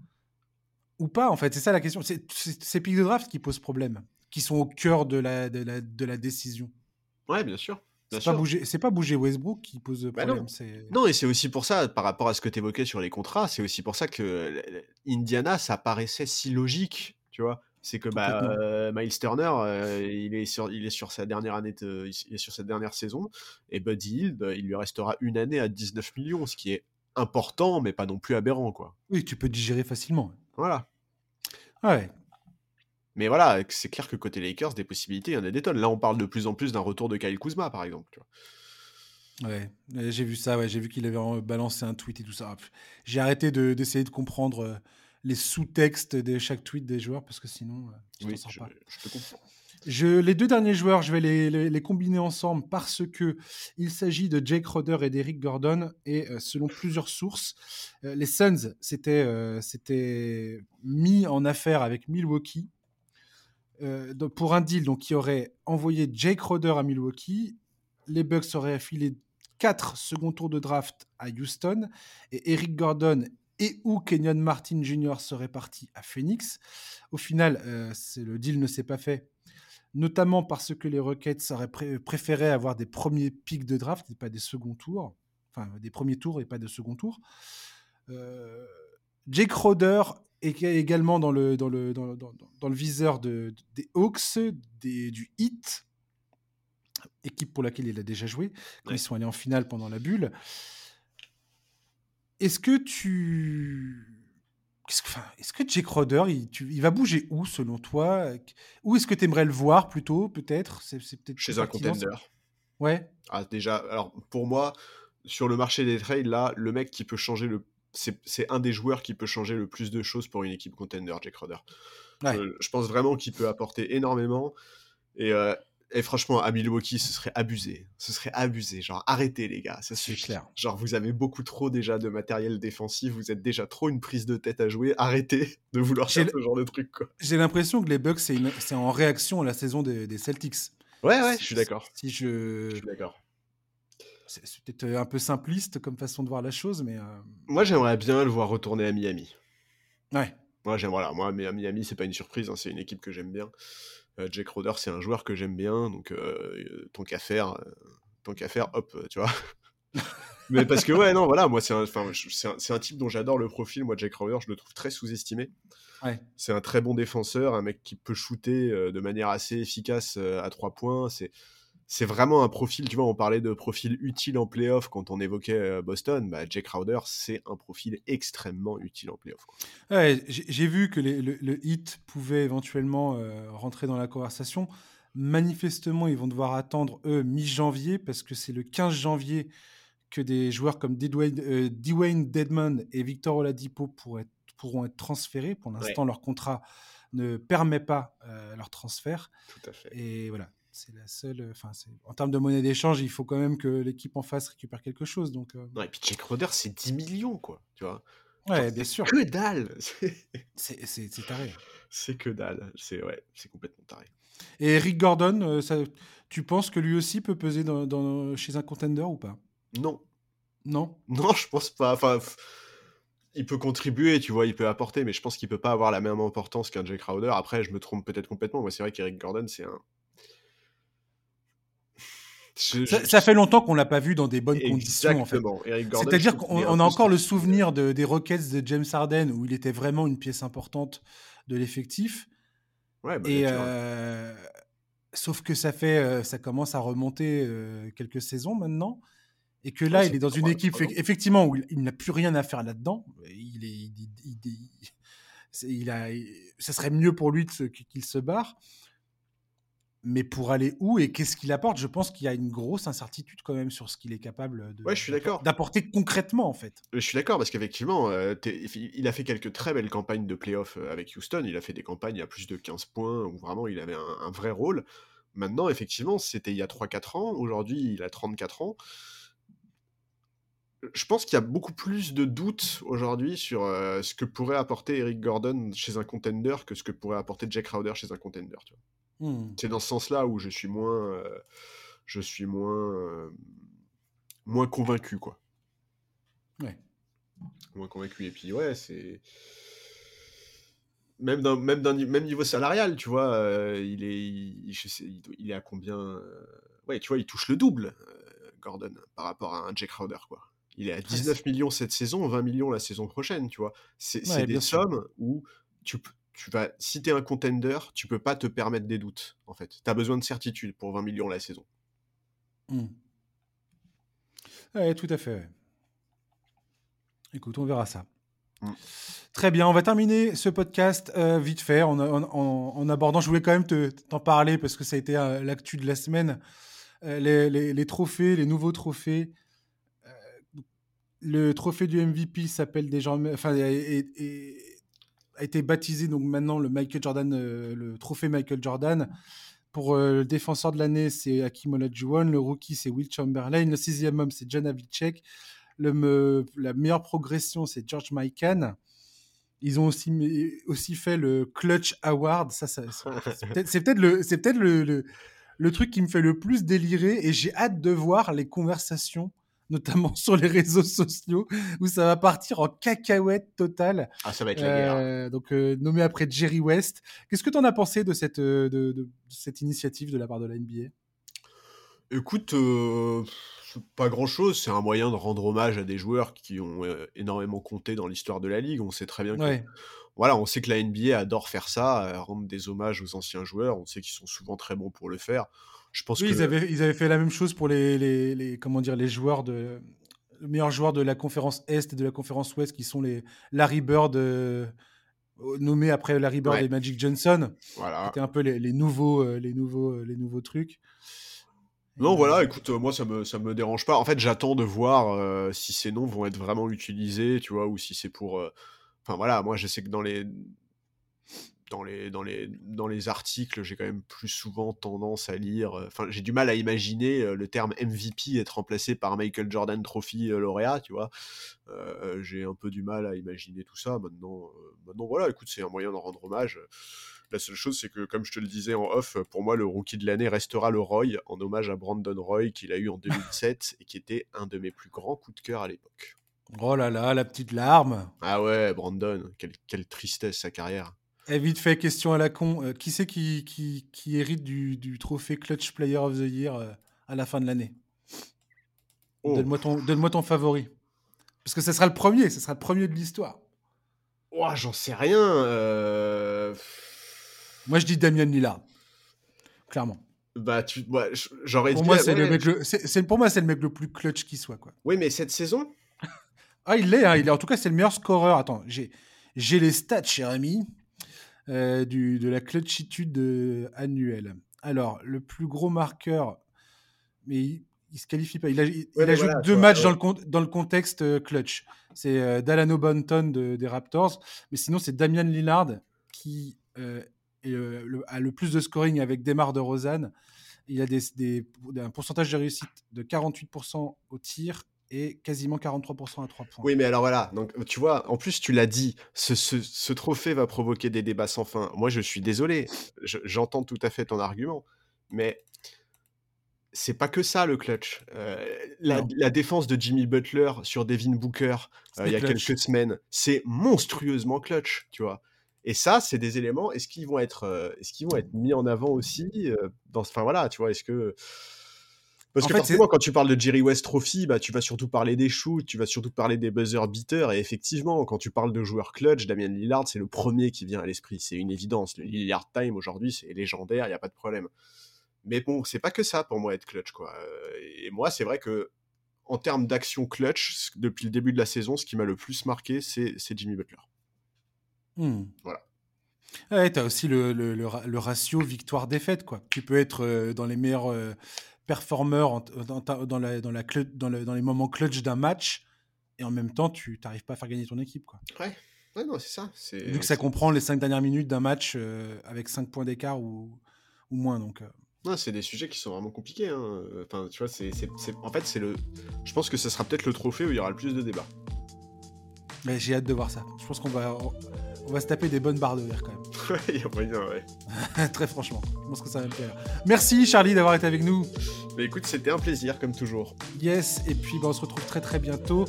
ou pas, en fait, c'est ça la question. C'est ces pics de draft qui posent problème, qui sont au cœur de la décision. Ouais, bien sûr. C'est pas bouger Westbrook qui pose problème. Non. Non, et c'est aussi pour ça, par rapport à ce que tu évoquais sur les contrats, c'est aussi pour ça que Indiana, ça paraissait si logique, tu vois. C'est que Miles Turner, il est sur sa dernière saison, et Buddy Hield, il lui restera une année à 19 millions, ce qui est important, mais pas non plus aberrant, quoi. Oui, tu peux digérer facilement. Voilà. Ouais. Mais voilà, c'est clair que côté Lakers, des possibilités, il y en a des tonnes. Là, on parle de plus en plus d'un retour de Kyle Kuzma, par exemple, tu vois. Ouais, j'ai vu ça, ouais. J'ai vu qu'il avait balancé un tweet et tout ça. J'ai arrêté d'essayer de comprendre... les sous-textes de chaque tweet des joueurs, parce que sinon, je t'en sors pas. Je te comprends. Les 2 derniers joueurs, je vais les combiner ensemble, parce qu'il s'agit de Jae Crowder et d'Eric Gordon, et selon plusieurs sources, les Suns s'étaient mis en affaire avec Milwaukee pour un deal qui aurait envoyé Jae Crowder à Milwaukee, les Bucks auraient affilé 4 second tours de draft à Houston, et Eric Gordon et où Kenyon Martin Jr. serait parti à Phoenix. Au final, le deal ne s'est pas fait, notamment parce que les Rockets auraient préféré avoir des premiers pics de draft et pas des seconds tours. enfin des premiers tours et pas de second tour. Jae Crowder est également dans le viseur des Hawks, du Heat, équipe pour laquelle il a déjà joué, quand ils sont allés en finale pendant la bulle. Est-ce que Jae Crowder, il va bouger où, selon toi ? Où est-ce que tu aimerais le voir, plutôt, peut-être ? C'est peut-être chez un contender. Ouais. Ah, déjà, alors, pour moi, sur le marché des trades, là, le mec qui peut changer c'est un des joueurs qui peut changer le plus de choses pour une équipe contender, Jae Crowder. Ouais. Je pense vraiment qu'il peut apporter énormément. Et franchement, à Milwaukee, ce serait abusé. Genre, arrêtez, les gars. Ça suffit. C'est clair. Genre, vous avez beaucoup trop déjà de matériel défensif. Vous êtes déjà trop une prise de tête à jouer. Arrêtez de vouloir faire ce genre de truc, quoi. J'ai l'impression que les Bucks, c'est en réaction à la saison des Celtics. Ouais, je suis d'accord. Je suis d'accord. C'est peut-être un peu simpliste comme façon de voir la chose, mais... Moi, j'aimerais bien le voir retourner à Miami. Ouais. Moi, Miami, c'est pas une surprise. Hein, c'est une équipe que j'aime bien. Jae Crowder, c'est un joueur que j'aime bien, donc tant qu'à faire, hop, tu vois. Mais parce que moi c'est un type dont j'adore le profil. Moi, Jae Crowder, je le trouve très sous-estimé. Ouais. C'est un très bon défenseur, un mec qui peut shooter de manière assez efficace à 3 points. C'est vraiment un profil, tu vois. On parlait de profil utile en play-off quand on évoquait Boston. Bah, Jae Crowder, c'est un profil extrêmement utile en play-off, quoi. Ouais, j'ai vu que le Heat pouvait éventuellement rentrer dans la conversation. Manifestement, ils vont devoir attendre, eux, mi-janvier, parce que c'est le 15 janvier que des joueurs comme Dwayne Dedmon et Victor Oladipo pourront être transférés. Pour l'instant, leur contrat ne permet pas leur transfert. Tout à fait. Et voilà. C'est la seule. Enfin, en termes de monnaie d'échange, il faut quand même que l'équipe en face récupère quelque chose. Donc, et puis Jae Crowder, c'est 10 millions, quoi. Tu vois. Ouais, bien sûr. Que dalle. C'est taré. C'est que dalle. C'est complètement taré. Et Eric Gordon, tu penses que lui aussi peut peser chez un contender ou pas ? Non, je pense pas. Enfin, il peut contribuer, tu vois, il peut apporter, mais je pense qu'il peut pas avoir la même importance qu'un Jae Crowder. Après, je me trompe peut-être complètement. Moi, c'est vrai qu'Eric Gordon, c'est un. Ça fait longtemps qu'on l'a pas vu dans des bonnes conditions, en fait. Eric Gordon, c'est-à-dire qu'on a encore le souvenir des Rockets de James Harden, où il était vraiment une pièce importante de l'effectif. Ouais, bah, sauf que ça commence à remonter quelques saisons maintenant, et que là, il est dans une équipe effectivement où il n'a plus rien à faire là-dedans. Ça serait mieux pour lui qu'il se barre. Mais pour aller où et qu'est-ce qu'il apporte, je pense qu'il y a une grosse incertitude quand même sur ce qu'il est capable d'apporter concrètement, en fait. Je suis d'accord, parce qu'effectivement, il a fait quelques très belles campagnes de play-off avec Houston. Il a fait des campagnes à plus de 15 points où vraiment il avait un vrai rôle. Maintenant, effectivement, c'était il y a 3-4 ans. Aujourd'hui, il a 34 ans. Je pense qu'il y a beaucoup plus de doutes aujourd'hui sur ce que pourrait apporter Eric Gordon chez un contender que ce que pourrait apporter Jae Crowder chez un contender, tu vois. C'est dans ce sens-là où je suis moins convaincu, quoi. Ouais. Moins convaincu, et puis c'est même niveau salarial, tu vois, il est à combien tu vois, il touche le double, Gordon, par rapport à un Jae Crowder, quoi. Il est à 19 millions cette saison, 20 millions la saison prochaine, tu vois. C'est des sommes où si t'es un contender, tu peux pas te permettre des doutes, en fait. T'as besoin de certitude pour 20 millions la saison. Ouais, tout à fait. Ouais. Écoute, on verra ça. Très bien, on va terminer ce podcast vite fait en abordant. Je voulais quand même t'en parler parce que ça a été l'actu de la semaine. Les trophées, les nouveaux trophées. Le trophée du MVP s'appelle a été baptisé donc maintenant le trophée Michael Jordan. Pour le défenseur de l'année, c'est Hakeem Olajuwon. Le rookie, c'est Will Chamberlain. Le 6e homme, c'est Jan Havlicek. La meilleure progression, c'est George Mikan. Ils ont aussi fait le Clutch Award. C'est peut-être le truc qui me fait le plus délirer, et j'ai hâte de voir les conversations, notamment sur les réseaux sociaux, où ça va partir en cacahuète totale. Ah, ça va être la guerre. Donc, nommé après Jerry West. Qu'est-ce que tu en as pensé de cette initiative de la part de la NBA ? Écoute, c'est pas grand-chose. C'est un moyen de rendre hommage à des joueurs qui ont énormément compté dans l'histoire de la Ligue. On sait très bien que... Ouais. Voilà, on sait que la NBA adore faire ça, rendre des hommages aux anciens joueurs. On sait qu'ils sont souvent très bons pour le faire. Je pense que... ils avaient fait la même chose pour les joueurs de... Les meilleurs joueurs de la conférence Est et de la conférence Ouest, qui sont les Larry Bird, nommés après Larry Bird et Magic Johnson. Voilà. C'était un peu les nouveaux trucs. Non, voilà, écoute, moi, ça me dérange pas. En fait, j'attends de voir si ces noms vont être vraiment utilisés, tu vois, ou si c'est pour... Enfin, voilà, moi, je sais que dans les articles, j'ai quand même plus souvent tendance à lire... Enfin, j'ai du mal à imaginer le terme MVP être remplacé par Michael Jordan Trophy lauréat, tu vois. J'ai un peu du mal à imaginer tout ça. Maintenant, voilà, écoute, c'est un moyen de rendre hommage... La seule chose, c'est que, comme je te le disais en off, pour moi, le rookie de l'année restera le Roy, en hommage à Brandon Roy, qu'il a eu en 2007 et qui était un de mes plus grands coups de cœur à l'époque. Oh là là, la petite larme. Ah ouais, Brandon, quelle tristesse sa carrière. Et vite fait, question à la con, qui c'est qui hérite du trophée Clutch Player of the Year à la fin de l'année? Donne-moi ton favori. Parce que ça sera le premier de l'histoire. Oh, j'en sais rien. Moi, je dis Damian Lillard, clairement. J'aurais dit... Pour moi, c'est le mec le plus clutch qui soit, quoi. Oui, mais cette saison... Ah, il l'est, hein, en tout cas, c'est le meilleur scoreur. Attends, j'ai les stats, cher ami, de la clutchitude annuelle. Alors, le plus gros marqueur, mais il ne se qualifie pas. Il ajoute deux matchs dans le contexte clutch. C'est Delano Banton des Raptors, mais sinon, c'est Damian Lillard qui... a le plus de scoring avec DeMar DeRozan. Il a un pourcentage de réussite de 48% au tir et quasiment 43% à 3 points. Oui, mais alors voilà, donc, tu vois, en plus tu l'as dit, ce trophée va provoquer des débats sans fin. Moi, je suis désolé, j'entends tout à fait ton argument, mais c'est pas que ça le clutch. La défense de Jimmy Butler sur Devin Booker il y a quelques semaines, c'est monstrueusement clutch, tu vois. Et ça, c'est des éléments. Est-ce qu'ils vont être mis en avant aussi Enfin voilà, tu vois, est-ce que... Parce que forcément, quand tu parles de Jerry West Trophy, tu vas surtout parler des shoots, tu vas surtout parler des buzzer beaters. Et effectivement, quand tu parles de joueurs clutch, Damian Lillard, c'est le premier qui vient à l'esprit. C'est une évidence. Le Lillard Time, aujourd'hui, c'est légendaire, il n'y a pas de problème. Mais bon, c'est pas que ça, pour moi, être clutch, quoi. Et moi, c'est vrai que, en termes d'action clutch, depuis le début de la saison, ce qui m'a le plus marqué, c'est Jimmy Butler. Voilà. Ouais, t'as aussi le ratio victoire-défaite, quoi. Tu peux être dans les meilleurs performeurs dans les moments clutch d'un match et en même temps tu t'arrives pas à faire gagner ton équipe, quoi. Ouais, non, c'est ça. Vu que ça comprend les 5 dernières minutes d'un match avec 5 points d'écart ou moins, donc. Non, c'est des sujets qui sont vraiment compliqués, hein. Enfin, tu vois, en fait, je pense que ça sera peut-être le trophée où il y aura le plus de débats. Mais j'ai hâte de voir ça. Je pense qu'on va se taper des bonnes barres de verre quand même. Ouais, il y a moyen, ouais. Très franchement, je pense que ça va me plaire. Merci Charlie d'avoir été avec nous. Mais écoute, c'était un plaisir comme toujours. Yes, et puis on se retrouve très très bientôt.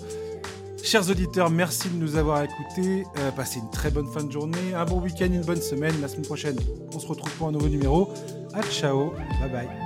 Chers auditeurs, merci de nous avoir écoutés. Passez une très bonne fin de journée, un bon week-end, une bonne semaine. La semaine prochaine, on se retrouve pour un nouveau numéro. À ciao, bye bye.